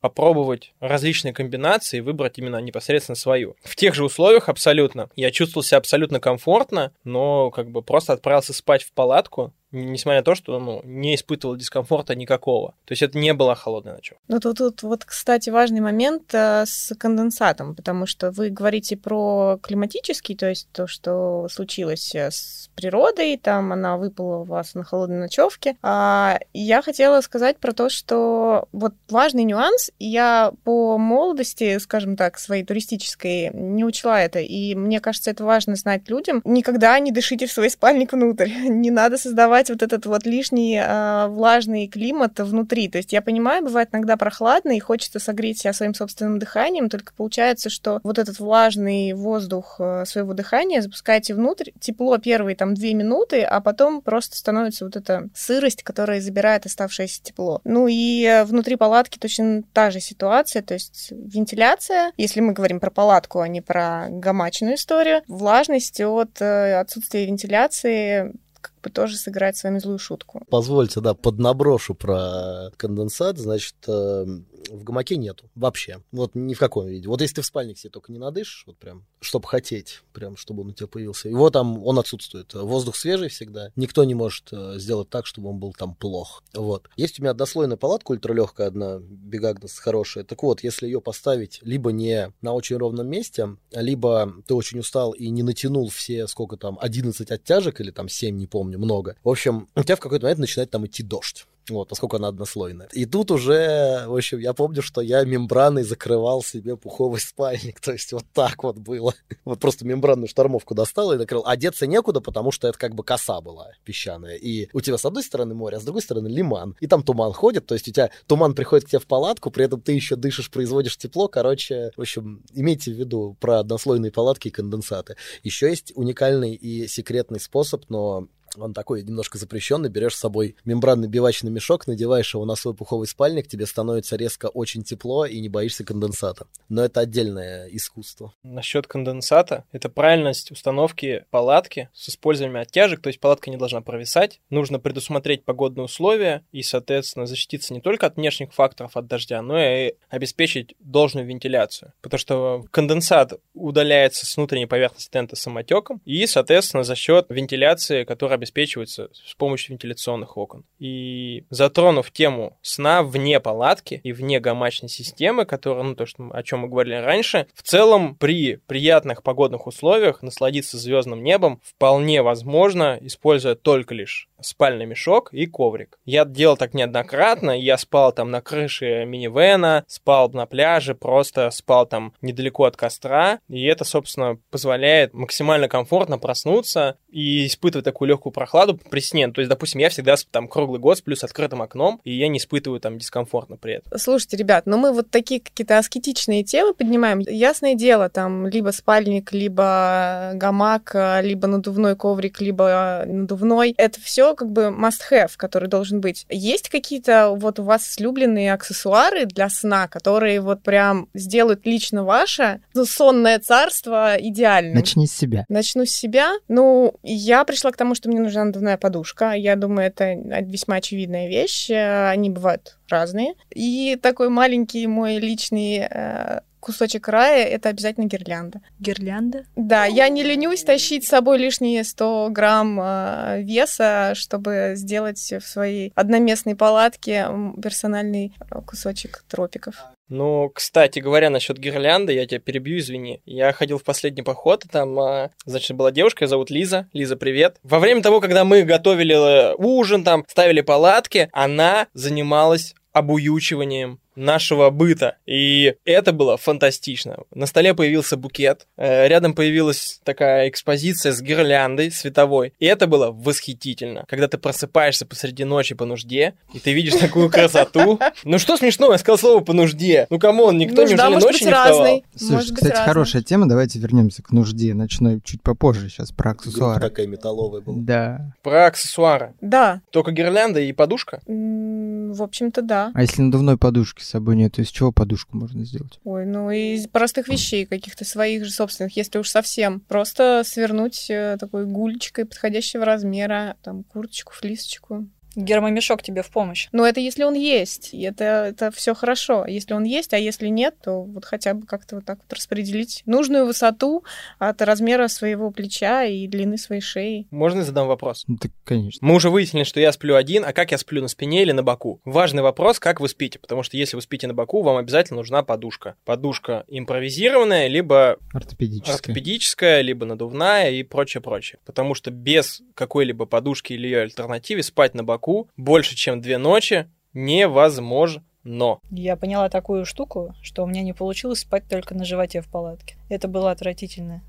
попробовать различные комбинации и выбрать именно непосредственно свою. В тех же условиях абсолютно. Я чувствовал себя абсолютно комфортно, но просто отправился спать в палатку, несмотря на то, что не испытывал дискомфорта никакого. То есть это не была холодная ночевка. Ну, тут вот, кстати, важный момент с конденсатом, потому что вы говорите про климатический, то есть то, что случилось с природой, там она выпала у вас на холодной ночевке. А я хотела сказать про то, что вот важный нюанс, я по молодости, скажем так, своей туристической не учла это, и мне кажется, это важно знать людям. Никогда не дышите в свой спальник внутрь, не надо создавать вот этот вот лишний влажный климат внутри. То есть я понимаю, бывает иногда прохладно и хочется согреть себя своим собственным дыханием, только получается, что вот этот влажный воздух своего дыхания запускаете внутрь, тепло первые 2 минуты, а потом просто становится вот эта сырость, которая забирает оставшееся тепло. Ну и внутри палатки точно та же ситуация, то есть вентиляция, если мы говорим про палатку, а не про гамачную историю, влажность от отсутствия вентиляции тоже сыграть с вами злую шутку. Позвольте, поднаброшу про конденсат. Значит, в гамаке нету вообще. Вот ни в каком виде. Вот если ты в спальник себе только не надышишь, вот прям, чтобы хотеть, прям, чтобы он у тебя появился, его там, он отсутствует. Воздух свежий всегда. Никто не может сделать так, чтобы он был там плох. Вот. Есть у меня однослойная палатка, ультралегкая одна, Big Agnes хорошая. Так вот, если ее поставить либо не на очень ровном месте, либо ты очень устал и не натянул все, 11 оттяжек или 7, не помню, много. В общем, у тебя в какой-то момент начинает идти дождь. Вот, поскольку она однослойная. И тут уже, в общем, я помню, что я мембраной закрывал себе пуховый спальник. То есть вот так вот было. Вот просто мембранную штормовку достал и накрыл. А деться некуда, потому что это коса была песчаная. И у тебя с одной стороны море, а с другой стороны лиман. И там туман ходит. То есть у тебя туман приходит к тебе в палатку, при этом ты еще дышишь, производишь тепло. Короче, в общем, имейте в виду про однослойные палатки и конденсаты. Еще есть уникальный и секретный способ, но Он такой немножко запрещенный, берешь с собой мембранный бивачный мешок, надеваешь его на свой пуховый спальник, тебе становится резко очень тепло и не боишься конденсата. Но это отдельное искусство. Насчет конденсата, это правильность установки палатки с использованием оттяжек, то есть палатка не должна провисать, нужно предусмотреть погодные условия и, соответственно, защититься не только от внешних факторов, от дождя, но и обеспечить должную вентиляцию, потому что конденсат удаляется с внутренней поверхности тента самотеком и, соответственно, за счет вентиляции, которая обеспечивается с помощью вентиляционных окон. И затронув тему сна вне палатки и вне гамачной системы, которая, о чем мы говорили раньше, в целом при приятных погодных условиях насладиться звездным небом вполне возможно, используя только лишь спальный мешок и коврик. Я делал так неоднократно, я спал там на крыше минивэна, спал на пляже, просто спал там недалеко от костра, и это, собственно, позволяет максимально комфортно проснуться и испытывать такую легкую прохладу при сне. То есть, допустим, я всегда там круглый год сплю с открытым окном, и я не испытываю там дискомфортно при этом. Слушайте, ребят, мы вот такие какие-то аскетичные темы поднимаем. Ясное дело, там либо спальник, либо гамак, либо надувной коврик, либо надувной. Это все must-have, который должен быть. Есть какие-то вот у вас слюбленные аксессуары для сна, которые вот прям сделают лично ваше сонное царство идеальным? Начни с себя. Начну с себя. Я пришла к тому, что мне нужна надувная подушка. Я думаю, это весьма очевидная вещь. Они бывают разные. И такой маленький мой личный кусочек рая — это обязательно гирлянда. Гирлянда? Да, я не ленюсь тащить с собой лишние 100 грамм веса, чтобы сделать в своей одноместной палатке персональный кусочек тропиков. Кстати говоря, насчет гирлянды, я тебя перебью, извини. Я ходил в последний поход, там, была девушка, ее зовут Лиза. Лиза, привет. Во время того, когда мы готовили ужин, там, ставили палатки, она занималась обуючиванием нашего быта, и это было фантастично. На столе появился букет, рядом появилась такая экспозиция с гирляндой световой, и это было восхитительно. Когда ты просыпаешься посреди ночи по нужде, и ты видишь такую красоту. Что смешного, я сказал слово по нужде. Камон, никто неужели ночью не вставал? Слушай, кстати, хорошая тема, давайте вернемся к нужде ночной чуть попозже, сейчас про аксессуары. Такая металловая была. Да. Про аксессуары. Да. Только гирлянда и подушка? В общем-то, да. А если надувной подушки с собой нет, из чего подушку можно сделать? Из простых вещей, каких-то своих же собственных, если уж совсем. Просто свернуть такой гулечкой подходящего размера, там, курточку, флисочку. Гермомешок тебе в помощь. Это если он есть, это все хорошо. Если он есть, а если нет, то хотя бы как-то распределить нужную высоту от размера своего плеча и длины своей шеи. Можно я задам вопрос? Так, конечно. Мы уже выяснили, что я сплю один, а как я сплю, на спине или на боку? Важный вопрос, как вы спите, потому что если вы спите на боку, вам обязательно нужна подушка. Подушка импровизированная, либо ортопедическая либо надувная и прочее. Потому что без какой-либо подушки или ее альтернативы спать на боку больше, чем 2 ночи невозможно. Я поняла такую штуку, что у меня не получилось спать только на животе в палатке. Это было отвратительно.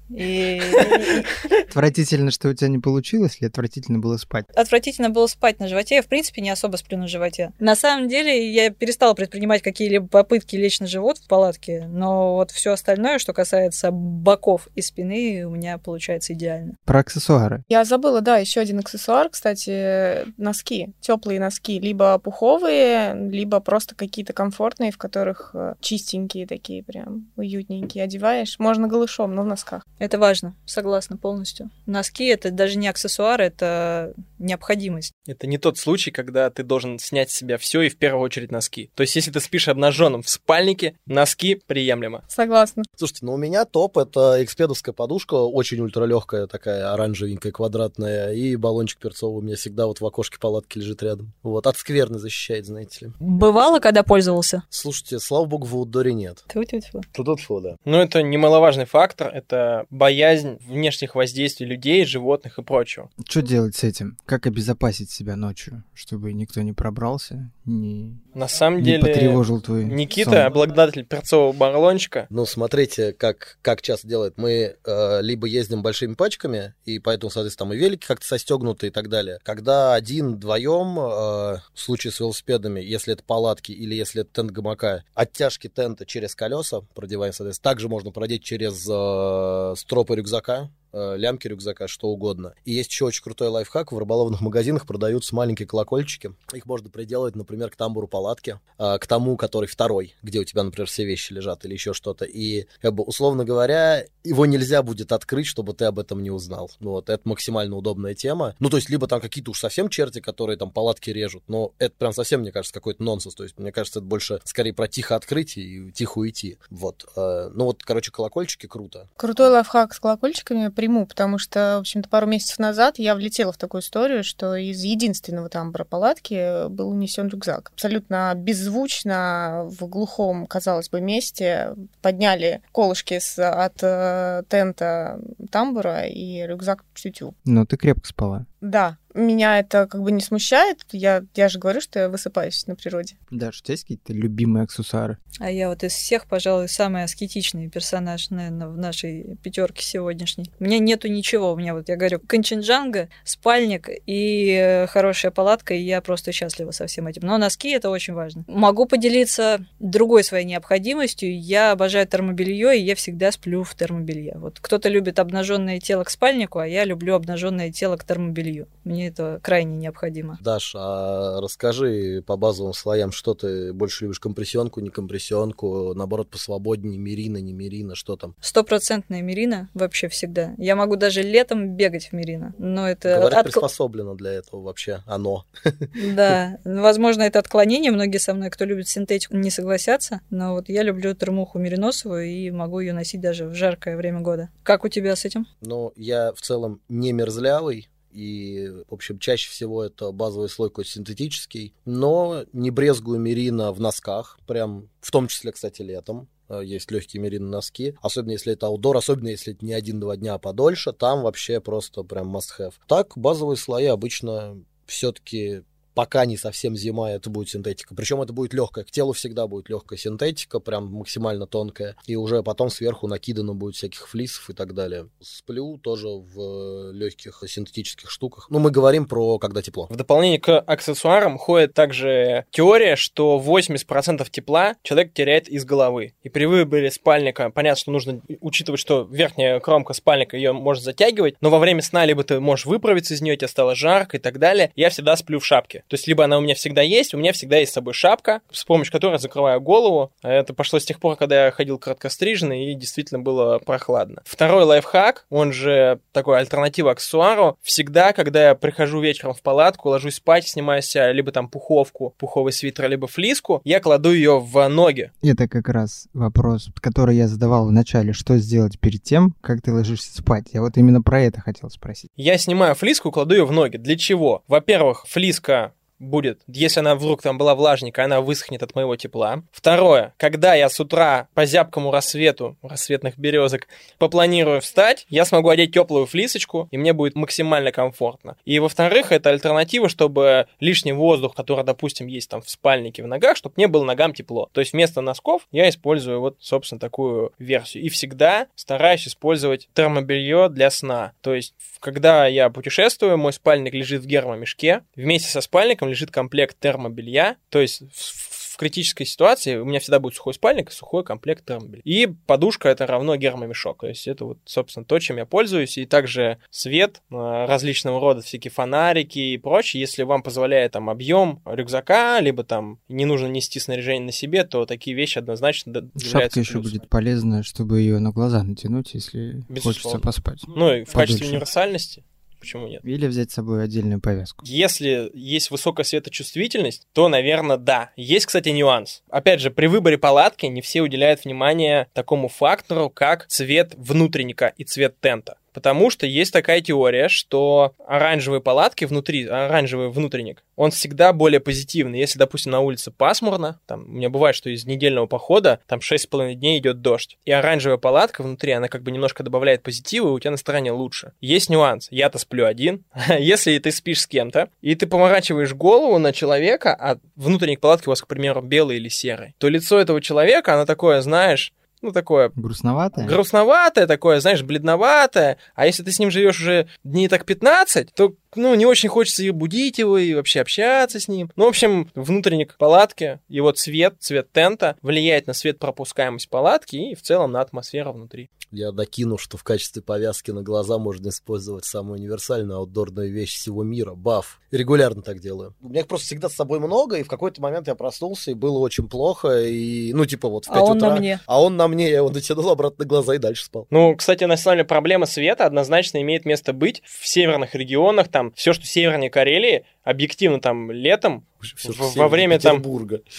Отвратительно, что у тебя не получилось, или отвратительно было спать? Отвратительно было спать на животе. Я, в принципе, не особо сплю на животе. На самом деле, я перестала предпринимать какие-либо попытки лечь на живот в палатке, но все остальное, что касается боков и спины, у меня получается идеально. Про аксессуары. Я забыла, еще один аксессуар, кстати, носки. Теплые носки, либо пуховые, либо просто какие-то комфортные, в которых чистенькие такие прям, уютненькие. Одеваешь, можно голышом, но в носках. Это важно, согласна полностью. Носки — это даже не аксессуар, это необходимость. Это не тот случай, когда ты должен снять с себя все и в первую очередь носки. То есть, если ты спишь обнаженным в спальнике, носки приемлемо. Согласна. Слушайте, у меня топ — это экспедовская подушка, очень ультралегкая такая, оранжевенькая, квадратная, и баллончик перцовый у меня всегда в окошке палатки лежит рядом. От скверны защищает, знаете ли. Бывало, когда пользовался? Слушайте, слава богу, в аутдоре нет. Тьфу-тьфу-тьфу. Тьфу-тьфу, да. Это немаловажный фактор, это боязнь внешних воздействий людей, животных и прочего. Что делать с этим? Как обезопасить себя ночью, чтобы никто не пробрался, не потревожил твой Никита, сон? Обладатель перцового баллончика. Смотрите, как часто делают. Мы либо ездим большими пачками, и поэтому, соответственно, там и велики как-то состегнуты и так далее. Когда один-вдвоем, в случае с велосипедами, если это палатки или если это тент гамака, оттяжки тента через колеса продеваем, соответственно. Также можно продеть через стропы рюкзака. лямки рюкзака, что угодно. И есть еще очень крутой лайфхак. В рыболовных магазинах продаются маленькие колокольчики. Их можно приделывать, например, к тамбуру палатки, к тому, который второй, где у тебя, например, все вещи лежат или еще что-то. И, как бы, условно говоря, его нельзя будет открыть, чтобы ты об этом не узнал. Вот, это максимально удобная тема. Ну, то есть, либо там какие-то уж совсем черти, которые там палатки режут, но это прям совсем, мне кажется, какой-то нонсенс. То есть, мне кажется, это больше скорее про тихо открыть и тихо уйти. Вот. Ну, вот, короче, колокольчики круто. Крутой лайфхак с колокольчиками я приму, потому что, в общем-то, пару месяцев назад я влетела в такую историю, что из единственного тамбура палатки был унесен рюкзак. Абсолютно беззвучно в глухом, казалось бы, месте подняли колышки от тента тамбура, и рюкзак тю-тю. Ну, ты крепко спала. Да. Меня это как бы не смущает. Я же говорю, что я высыпаюсь на природе. Даша, у тебя есть какие-то любимые аксессуары? А я вот из всех, пожалуй, самый аскетичный персонаж, наверное, в нашей пятерке сегодняшней. У меня нету ничего. У меня, вот я говорю, канченджанга, спальник и хорошая палатка, и я просто счастлива со всем этим. Но носки — это очень важно. Могу поделиться другой своей необходимостью. Я обожаю термобелье, и я всегда сплю в термобелье. Вот кто-то любит обнаженное тело к спальнику, а я люблю обнаженное тело к термобелью. Мне это крайне необходимо. Даша, а расскажи по базовым слоям, что ты больше любишь, компрессионку, не компрессионку, наоборот, посвободнее, мерино, не мерино, что там? 100% мерино вообще всегда. Я могу даже летом бегать в мерино, но это... Говорят, приспособлено для этого вообще оно. Да, возможно, это отклонение. Многие со мной, кто любит синтетику, не согласятся, но вот я люблю термуху мериносовую и могу ее носить даже в жаркое время года. Как у тебя с этим? Ну, я в целом не мерзлявый, и, в общем, чаще всего это базовый слой какой-то синтетический, но не брезгую мерино в носках, прям, в том числе, кстати, летом. Есть легкие мерино носки, особенно если это аутдор, особенно если это не 1-2 дня, а подольше, там вообще просто прям must-have. Так, базовые слои обычно все-таки... Пока не совсем зима, это будет синтетика. Причем это будет легкая. К телу всегда будет легкая синтетика, прям максимально тонкая. И уже потом сверху накидано будет всяких флисов и так далее. Сплю тоже в легких синтетических штуках. Ну, мы говорим про когда тепло. В дополнение к аксессуарам ходит также теория, что 80% тепла человек теряет из головы. И при выборе спальника, понятно, что нужно учитывать, что верхняя кромка спальника ее может затягивать, но во время сна либо ты можешь выправиться из нее, тебе стало жарко и так далее. Я всегда сплю в шапке. То есть, либо она у меня всегда есть с собой шапка, с помощью которой я закрываю голову. Это пошло с тех пор, когда я ходил краткостриженный, и действительно было прохладно. Второй лайфхак, он же такой альтернатива аксессуару. Всегда, когда я прихожу вечером в палатку, ложусь спать, снимаю себя либо там пуховку, пуховый свитер, либо флиску, я кладу ее в ноги. Это как раз вопрос, который я задавал в начале. Что сделать перед тем, как ты ложишься спать? Я вот именно про это хотел спросить. Я снимаю флиску, кладу ее в ноги. Для чего? Во-первых, флиска... будет, если она вдруг там была влажненькая, она высохнет от моего тепла. Второе, когда я с утра по зябкому рассвету, рассветных березок, попланирую встать, я смогу одеть теплую флисочку, и мне будет максимально комфортно. И, во-вторых, это альтернатива, чтобы лишний воздух, который, допустим, есть там в спальнике, в ногах, чтобы не было ногам тепло. То есть вместо носков я использую вот, собственно, такую версию. И всегда стараюсь использовать термобелье для сна. То есть, когда я путешествую, мой спальник лежит в гермомешке, вместе со спальником лежит комплект термобелья, то есть в критической ситуации у меня всегда будет сухой спальник и сухой комплект термобелья. И подушка — это равно гермомешок. То есть это вот, собственно, то, чем я пользуюсь. И также свет различного рода, всякие фонарики и прочее. Если вам позволяет там объем рюкзака, либо там не нужно нести снаряжение на себе, то такие вещи однозначно являются плюсами. Шапка еще будет полезна, чтобы ее на глаза натянуть, если хочется поспать. Ну и в качестве универсальности. Почему нет? Или взять с собой отдельную повязку. Если есть высокая светочувствительность, то, наверное, да. Есть, кстати, нюанс. Опять же, при выборе палатки не все уделяют внимание такому фактору, как цвет внутренника и цвет тента. Потому что есть такая теория, что оранжевые палатки внутри, оранжевый внутренник, он всегда более позитивный. Если, допустим, на улице пасмурно, там, у меня бывает, что из недельного похода там 6,5 дней идет дождь, и оранжевая палатка внутри, она как бы немножко добавляет позитива, и у тебя настроение лучше. Есть нюанс. Я-то сплю один. Если ты спишь с кем-то, и ты поворачиваешь голову на человека, а внутренник палатки у вас, к примеру, белый или серый, то лицо этого человека, оно такое, знаешь... Ну, такое... Грустноватое такое, знаешь, бледноватое. А если ты с ним живешь уже дней так 15, то ну, не очень хочется ее будить, его и вообще общаться с ним. Ну, в общем, внутренник палатки, его цвет тента влияет на светопропускаемость палатки и в целом на атмосферу внутри. Я докину, что в качестве повязки на глаза можно использовать самую универсальную аутдорную вещь всего мира — баф. Регулярно так делаю. У меня их просто всегда с собой много, и в какой-то момент я проснулся, и было очень плохо, и, ну, типа вот в 5 утра. А он на мне, я его натянул обратно на глаза и дальше спал. Ну, кстати, на самом деле проблема света однозначно имеет место быть в северных регионах, там, все, что севернее Карелии, объективно там летом, во время там...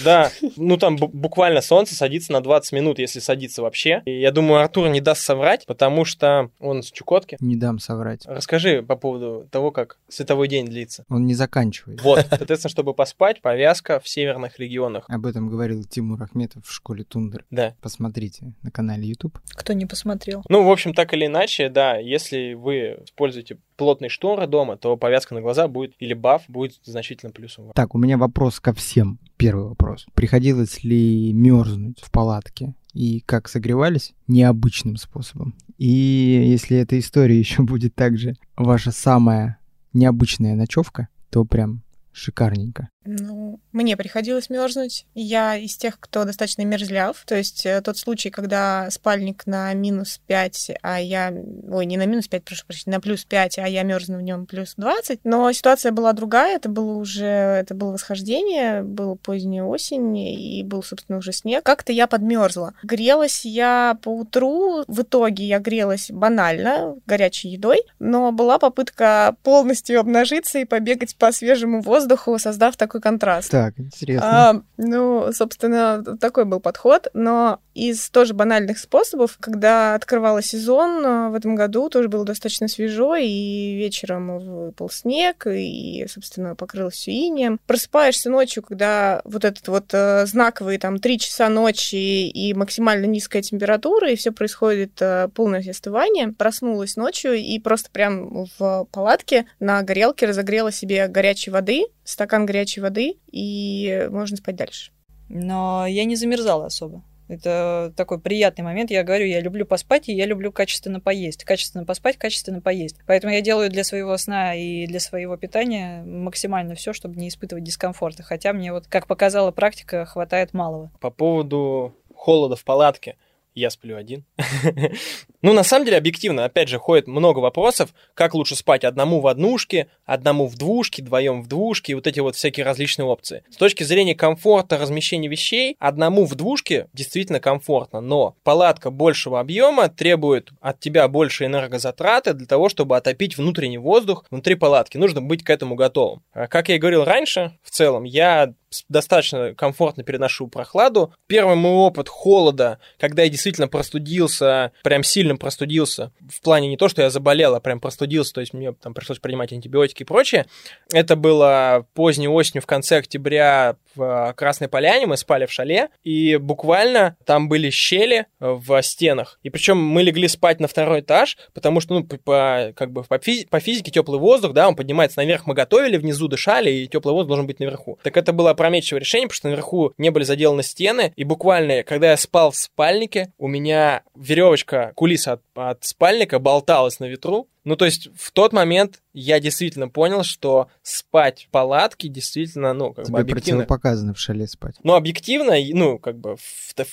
Да, ну там буквально солнце садится на 20 минут, если садится вообще. И я думаю, Артур не даст соврать, потому что он с Чукотки. Не дам соврать. Расскажи по поводу того, как световой день длится. Он не заканчивается. Вот, соответственно, чтобы поспать, повязка в северных регионах. Об этом говорил Тимур Ахметов в школе Тундр. Да. Посмотрите на канале YouTube. Кто не посмотрел. Ну, в общем, так или иначе, да, если вы используете плотные шторы дома, то повязка на глаза будет, или баф, будет значительно плюсом. Так, у меня вопрос ко всем. Первый вопрос. Приходилось ли мерзнуть в палатке? И как согревались? Необычным способом. И если эта история еще будет также ваша самая необычная ночевка, то прям шикарненько. Ну, мне приходилось мерзнуть. Я из тех, кто достаточно мерзляв. То есть тот случай, когда спальник на -5, а я... Ой, не на -5, прошу прощения, на +5, а я мерзну в нем +20. Но ситуация была другая. Это было восхождение, было поздняя осень, и был, собственно, уже снег. Как-то я подмерзла. Грелась я поутру. В итоге я грелась банально, горячей едой. Но была попытка полностью обнажиться и побегать по свежему воздуху, создав такой контраст. Так, интересно. Ну, собственно, такой был подход. Но из тоже банальных способов, когда открывала сезон, в этом году тоже было достаточно свежо, и вечером выпал снег, и, собственно, покрылось все инеем. Просыпаешься ночью, когда вот этот вот знаковый там 3 часа ночи и максимально низкая температура, и все происходит полное остывание. Проснулась ночью и просто прям в палатке на горелке разогрела себе горячей воды, стакан горячей воды, и можно спать дальше. Но я не замерзала особо. Это такой приятный момент. Я говорю, я люблю поспать, и я люблю качественно поесть. Качественно поспать, качественно поесть. Поэтому я делаю для своего сна и для своего питания максимально все, чтобы не испытывать дискомфорта. Хотя мне, вот, как показала практика, хватает малого. По поводу холода в палатке. Я сплю один. Ну, на самом деле, объективно, опять же, ходит много вопросов, как лучше спать: одному в однушке, одному в двушке, вдвоем в двушке, и вот эти вот всякие различные опции. С точки зрения комфорта размещения вещей, одному в двушке действительно комфортно, но палатка большего объема требует от тебя больше энергозатраты для того, чтобы отопить внутренний воздух внутри палатки. Нужно быть к этому готовым. Как я и говорил раньше, в целом, я достаточно комфортно переношу прохладу. Первый мой опыт холода, когда я действительно простудился, прям сильно простудился, в плане не то, что я заболел, а прям простудился, то есть мне там пришлось принимать антибиотики и прочее. Это было поздней осенью, в конце октября, в Красной Поляне. Мы спали в шале, и буквально там были щели в стенах. И причем мы легли спать на второй этаж, потому что, ну, по физике теплый воздух, да, он поднимается наверх. Мы готовили, внизу дышали, и теплый воздух должен быть наверху. Так это было опрометчивое решение, потому что наверху не были заделаны стены, и буквально, когда я спал в спальнике, у меня веревочка, кулиса от спальника болталась на ветру. Ну, то есть, в тот момент я действительно понял, что спать в палатке действительно, ну, как бы объективно... Тебе противопоказано в шале спать. Ну, объективно, ну, как бы,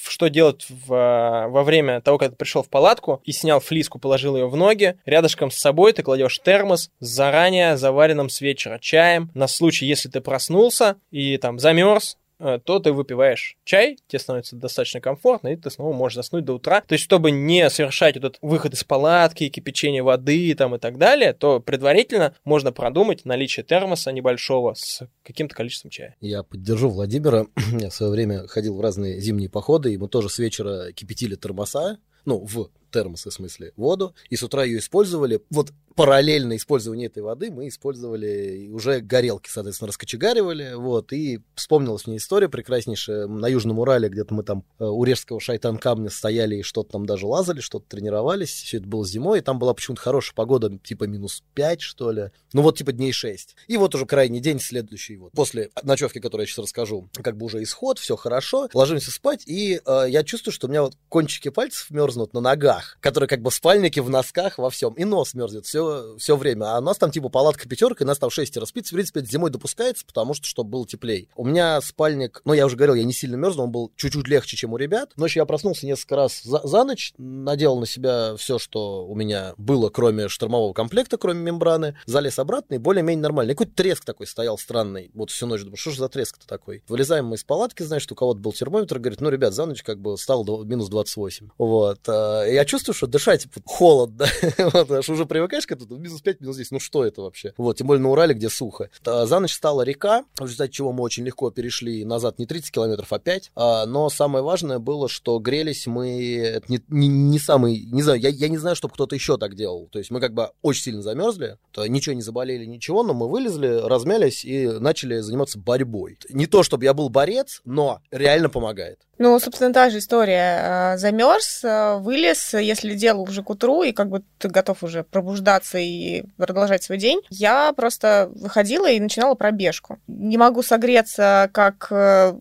что делать во время того, как ты пришел в палатку и снял флиску, положил ее в ноги, рядышком с собой ты кладешь термос с заранее заваренным с вечера чаем, на случай, если ты проснулся и там замерз, то ты выпиваешь чай, тебе становится достаточно комфортно, и ты снова можешь заснуть до утра. То есть, чтобы не совершать этот выход из палатки, кипячение воды там, и так далее, то предварительно можно продумать наличие термоса небольшого с каким-то количеством чая. Я поддержу Владимира. Я в свое время ходил в разные зимние походы, и мы тоже с вечера кипятили термоса, ну, в термосы, в смысле, воду, и с утра ее использовали. Вот параллельно использованию этой воды мы использовали уже горелки, соответственно, раскочегаривали, вот, и вспомнилась мне история прекраснейшая. На Южном Урале где-то мы там у Режского шайтан-камня стояли и что-то там даже лазали, что-то тренировались, все это было зимой, и там была почему-то хорошая погода, типа -5, что ли, ну вот типа дней 6. И вот уже крайний день, следующий, вот, после ночевки, которую я сейчас расскажу, как бы уже исход, все хорошо, ложимся спать, и я чувствую, что у меня вот кончики пальцев мерзнут на ногах. носках, которые как бы в спальнике, в носках, во всем. И нос мерзнет все время. А у нас там типа палатка-пятерка, и нас там 6 спиц. В принципе, это зимой допускается, потому что, чтобы было теплее. У меня спальник, ну, я уже говорил, я не сильно мерзну, он был чуть-чуть легче, чем у ребят. Ночью я проснулся несколько раз за ночь, надел на себя все, что у меня было, кроме штормового комплекта, кроме мембраны, залез обратно и более-менее нормально. И какой-то треск такой стоял странный. Вот всю ночь думаю, что же за треск-то такой? Вылезаем мы из палатки, значит, у кого-то был термометр, говорит, ну, ребят, за ночь как бы стал минус 28. Вот. Я чувствую, что дышать холодно. Потому что уже привыкаешь к этому, минус 5, минус 10. Ну, что это вообще? Вот. Тем более на Урале, где сухо. За ночь стала река, в результате чего мы очень легко перешли назад не 30 километров, а 5. Но самое важное было, что грелись мы... Это не самый... Не знаю, я не знаю, чтобы кто-то еще так делал. То есть мы как бы очень сильно замерзли, ничего не заболели, ничего, но мы вылезли, размялись и начали заниматься борьбой. Не то, чтобы я был борец, но реально помогает. Ну, собственно, та же история. Замерз, вылез, если дело уже к утру, и как бы ты готов уже пробуждаться и продолжать свой день, я просто выходила и начинала пробежку. Не могу согреться как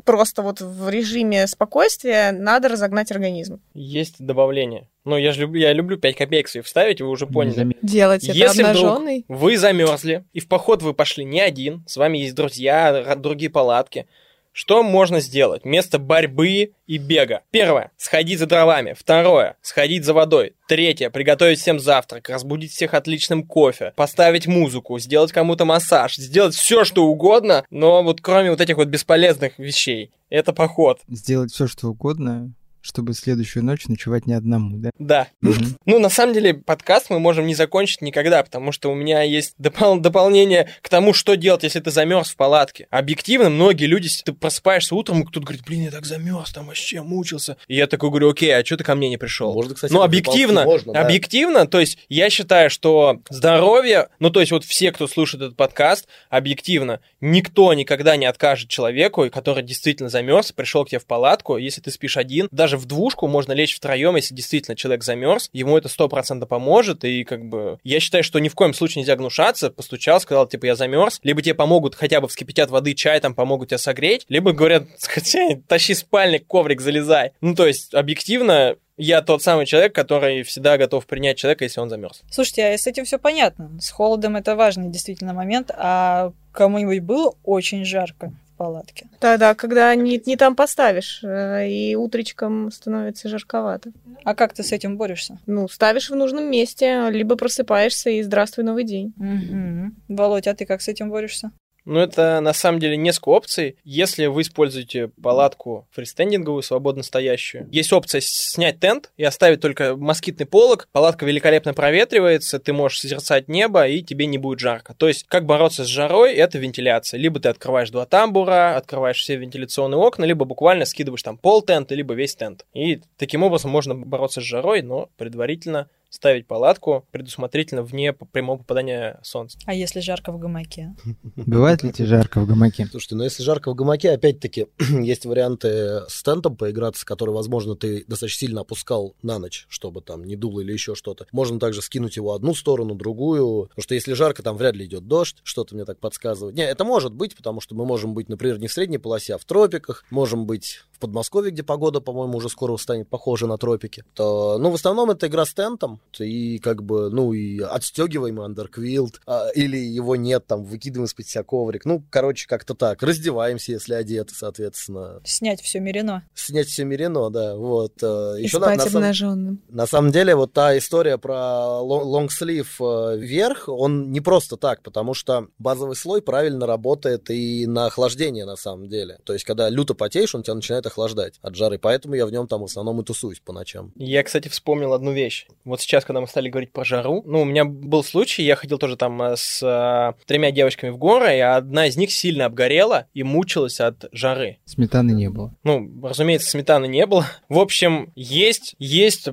просто вот в режиме спокойствия, надо разогнать организм. Есть добавление. Ну, я люблю 5 копеек свои вставить, вы уже поняли. Делать это обнажённый. Если вдруг вы замерзли, и в поход вы пошли не один, с вами есть друзья, другие палатки, что можно сделать вместо борьбы и бега? Первое. Сходить за дровами. Второе. Сходить за водой. Третье. Приготовить всем завтрак. Разбудить всех отличным кофе. Поставить музыку. Сделать кому-то массаж. Сделать все, что угодно, но вот кроме вот этих вот бесполезных вещей. Это поход. Сделать все, что угодно... чтобы следующую ночь ночевать не одному, да? Да. Mm-hmm. Ну, на самом деле, подкаст мы можем не закончить никогда, потому что у меня есть дополнение к тому, что делать, если ты замерз в палатке. Объективно, многие люди, если ты просыпаешься утром, и кто-то говорит, блин, я так замерз, там вообще мучился. И я такой говорю, окей, а что ты ко мне не пришел? Можно, кстати, ну, объективно, то есть я считаю, что здоровье, ну, то есть вот все, кто слушает этот подкаст, объективно, никто никогда не откажет человеку, который действительно замерз, пришел к тебе в палатку, если ты спишь один, даже в двушку можно лечь втроем, если действительно человек замерз, ему это 100% поможет, и как бы я считаю, что ни в коем случае нельзя гнушаться, постучал, сказал, типа, я замерз, либо тебе помогут, хотя бы вскипятят воды, чай, там, помогут тебя согреть, либо говорят, тащи спальник, коврик, залезай. Ну, то есть, объективно, я тот самый человек, который всегда готов принять человека, если он замерз. Слушайте, а с этим все понятно, с холодом это важный действительно момент, а кому-нибудь было очень жарко в палатке? Да-да, когда не там поставишь, и утречком становится жарковато. А как ты с этим борешься? Ну, ставишь в нужном месте, либо просыпаешься, и здравствуй, новый день. Угу. Володь, а ты как с этим борешься? Ну, это на самом деле несколько опций. Если вы используете палатку фристендинговую, свободно стоящую, есть опция снять тент и оставить только москитный полог. Палатка великолепно проветривается, ты можешь созерцать небо, и тебе не будет жарко. То есть, как бороться с жарой, это вентиляция. Либо ты открываешь 2 тамбура, открываешь все вентиляционные окна, либо буквально скидываешь там пол тента, либо весь тент. И таким образом можно бороться с жарой, но предварительно ставить палатку предусмотрительно вне прямого попадания солнца. А если жарко в гамаке? Бывает ли тебе жарко в гамаке? Слушайте, ну если жарко в гамаке, опять-таки, есть варианты с тентом поиграться, который, возможно, ты достаточно сильно опускал на ночь, чтобы там не дуло или еще что-то. Можно также скинуть его одну сторону, другую, потому что если жарко, там вряд ли идет дождь, что-то мне так подсказывает. Не, это может быть, потому что мы можем быть, например, не в средней полосе, а в тропиках, можем быть в Подмосковье, где погода, по-моему, уже скоро станет похожа на тропики. То, ну, в основном это игра с тентом, и как бы, ну, и отстегиваем андерквилт, или его нет, там, выкидываем из-под себя коврик. Ну, короче, как-то так. Раздеваемся, если одеты, соответственно. Снять все мерино. Снять все мерино, да, вот. И еще спать обнаженным. На самом деле, вот та история про лонгслив вверх, он не просто так, потому что базовый слой правильно работает и на охлаждение, на самом деле. То есть, когда люто потеешь, он тебя начинает охлаждать от жары, поэтому я в нем там в основном и тусуюсь по ночам. Я, кстати, вспомнил одну вещь. Вот сейчас, когда мы стали говорить про жару, ну, у меня был случай, я ходил тоже там с 3 девочками в горы, и одна из них сильно обгорела и мучилась от жары. Сметаны не было. Ну, разумеется, сметаны не было. В общем, есть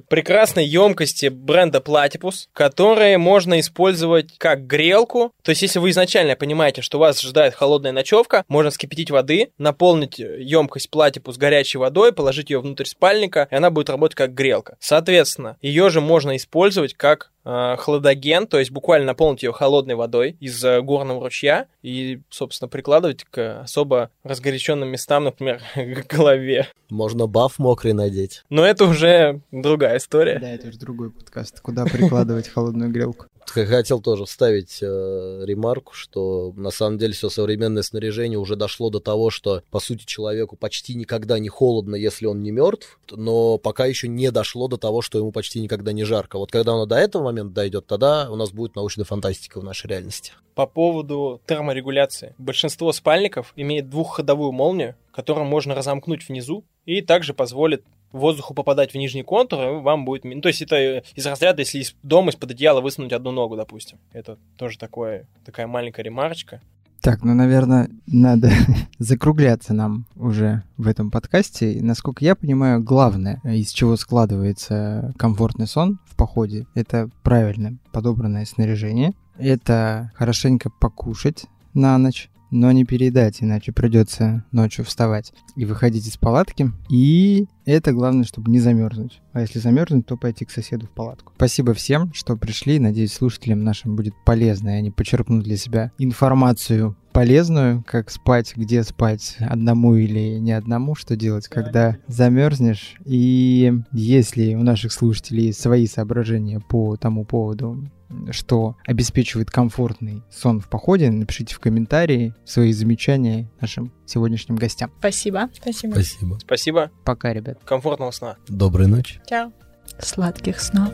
прекрасные емкости бренда Platypus, которые можно использовать как грелку. То есть, если вы изначально понимаете, что вас ожидает холодная ночевка, можно вскипятить воды, наполнить емкость Platypus горячей водой, положить ее внутрь спальника, и она будет работать как грелка. Соответственно, ее же можно использовать как хладоген, то есть буквально наполнить ее холодной водой из горного ручья и, собственно, прикладывать к особо разгоряченным местам, например, к голове. Можно баф мокрый надеть. Но это уже другая история. Да, это уже другой подкаст. Куда прикладывать холодную грелку? Хотел тоже вставить ремарку, что на самом деле все современное снаряжение уже дошло до того, что по сути человеку почти никогда не холодно, если он не мертв, но пока еще не дошло до того, что ему почти никогда не жарко. Вот когда оно до этого момента дойдет, тогда у нас будет научная фантастика в нашей реальности. По поводу терморегуляции. Большинство спальников имеет двухходовую молнию, которую можно разомкнуть внизу и также позволит воздуху попадать в нижний контур, и вам будет... Ну, то есть это из разряда, если из дома, из-под одеяла высунуть одну ногу, допустим. Это тоже такая маленькая ремарочка. Так, ну, наверное, надо закругляться нам уже в этом подкасте. И, насколько я понимаю, главное, из чего складывается комфортный сон в походе, это правильно подобранное снаряжение, это хорошенько покушать на ночь, но не переедать, иначе придется ночью вставать и выходить из палатки. И это главное, чтобы не замерзнуть. А если замерзнуть, то пойти к соседу в палатку. Спасибо всем, что пришли. Надеюсь, слушателям нашим будет полезно, и они почерпнут для себя информацию полезную, как спать, где спать, одному или не одному, что делать, когда замерзнешь. И если у наших слушателей есть свои соображения по тому поводу, что обеспечивает комфортный сон в походе, напишите в комментарии свои замечания нашим сегодняшним гостям. Спасибо. Спасибо. Спасибо. Спасибо. Пока, ребят. Комфортного сна. Доброй ночи. Чао. Сладких снов.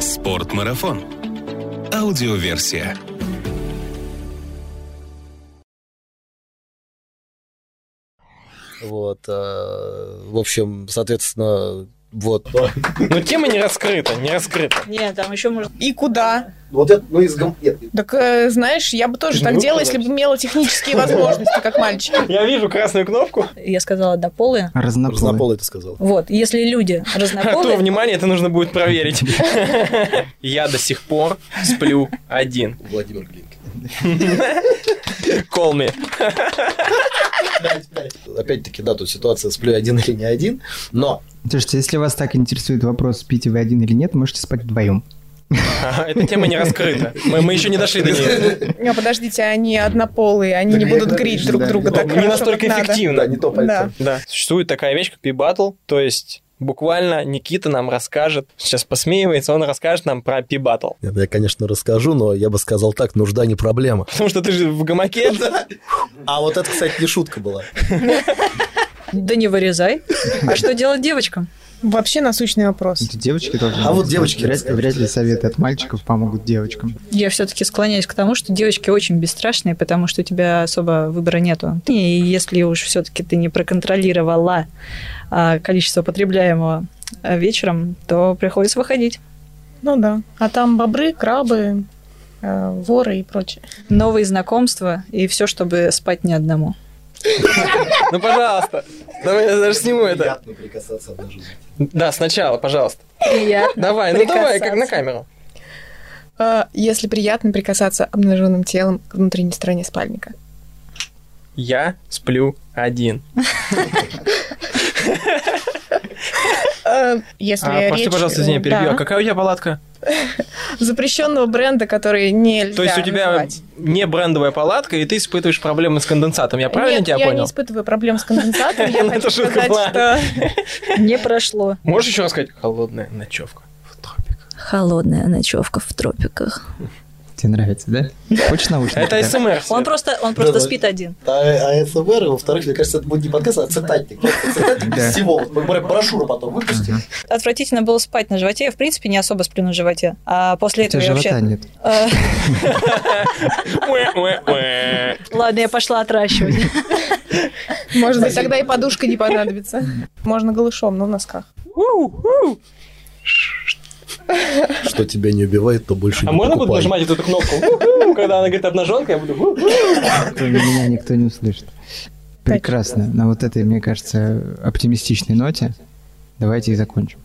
Спорт-марафон. Аудиоверсия. Вот. В общем, соответственно... Вот. Но тема не раскрыта, не раскрыта. Нет, там еще можно... И куда? Вот это, ну, из гамплетки. Так, знаешь, я бы тоже так делала, если бы имела технические возможности, как мальчик. Я вижу красную кнопку. Я сказала дополы. Разнополые ты сказала. Вот, если люди разнополые... А то, внимание, это нужно будет проверить. Я до сих пор сплю один. Владимир Глинкин. Call me. Опять-таки, да, тут ситуация, сплю один или не один, но... Слушайте, если вас так интересует вопрос, спите вы один или нет, можете спать вдвоем. Эта тема не раскрыта. Мы еще не дошли до нее. Подождите, они однополые, они не будут греть друг друга так хорошо. Не настолько эффективно. Не то пальцем. Существует такая вещь, как пи-баттл, то есть... Буквально Никита нам расскажет, сейчас посмеивается, он расскажет нам про пи-баттл. Я, конечно, расскажу, но я бы сказал так, нужда не проблема. Потому что ты же в гамаке. А вот это, кстати, не шутка была. Да не вырезай. А что делать девочкам? Вообще насущный вопрос. Это девочки должны. А вот девочки вряд ли советы от мальчиков помогут девочкам. Я все-таки склоняюсь к тому, что девочки очень бесстрашные, потому что у тебя особо выбора нету. И если уж все-таки ты не проконтролировала количество потребляемого вечером, то приходится выходить. Ну да. А там бобры, крабы, воры и прочее. Новые знакомства и все, чтобы спать не одному. Ну, пожалуйста. Давай я даже сниму это. Приятно прикасаться однажды. Да, сначала, пожалуйста. Приятно. Давай, ну давай, как на камеру. Если приятно прикасаться обнаженным телом к внутренней стороне спальника. Я сплю один. Пошли, пожалуйста, извини, перебью. А какая у тебя палатка? Запрещенного бренда, который не льда. То есть у тебя называть. Не брендовая палатка, и ты испытываешь проблемы с конденсатом. Я правильно тебя понял? Я не испытываю проблем с конденсатом. Я хочу сказать, что не прошло. Можешь еще раз сказать? Холодная ночевка в тропиках. Холодная ночевка в тропиках. Тебе нравится, да? Хочешь наушники? Это АСМР. Он просто спит один. АСМР, и во-вторых, мне кажется, это будет не подкаст, а цитатник. Цитатник из всего. Брошюру потом выпустим. Отвратительно было спать на животе. Я, в принципе, не особо сплю на животе. А после этого я вообще... живота нет. Ладно, я пошла отращивать. Может быть, тогда и подушка не понадобится. Можно голышом, но в носках. Что тебя не убивает, то больше не покупай. А можно буду нажимать эту кнопку? Когда она говорит обнаженка, я буду... Меня никто не услышит. Прекрасно. На вот этой, мне кажется, оптимистичной ноте давайте и закончим.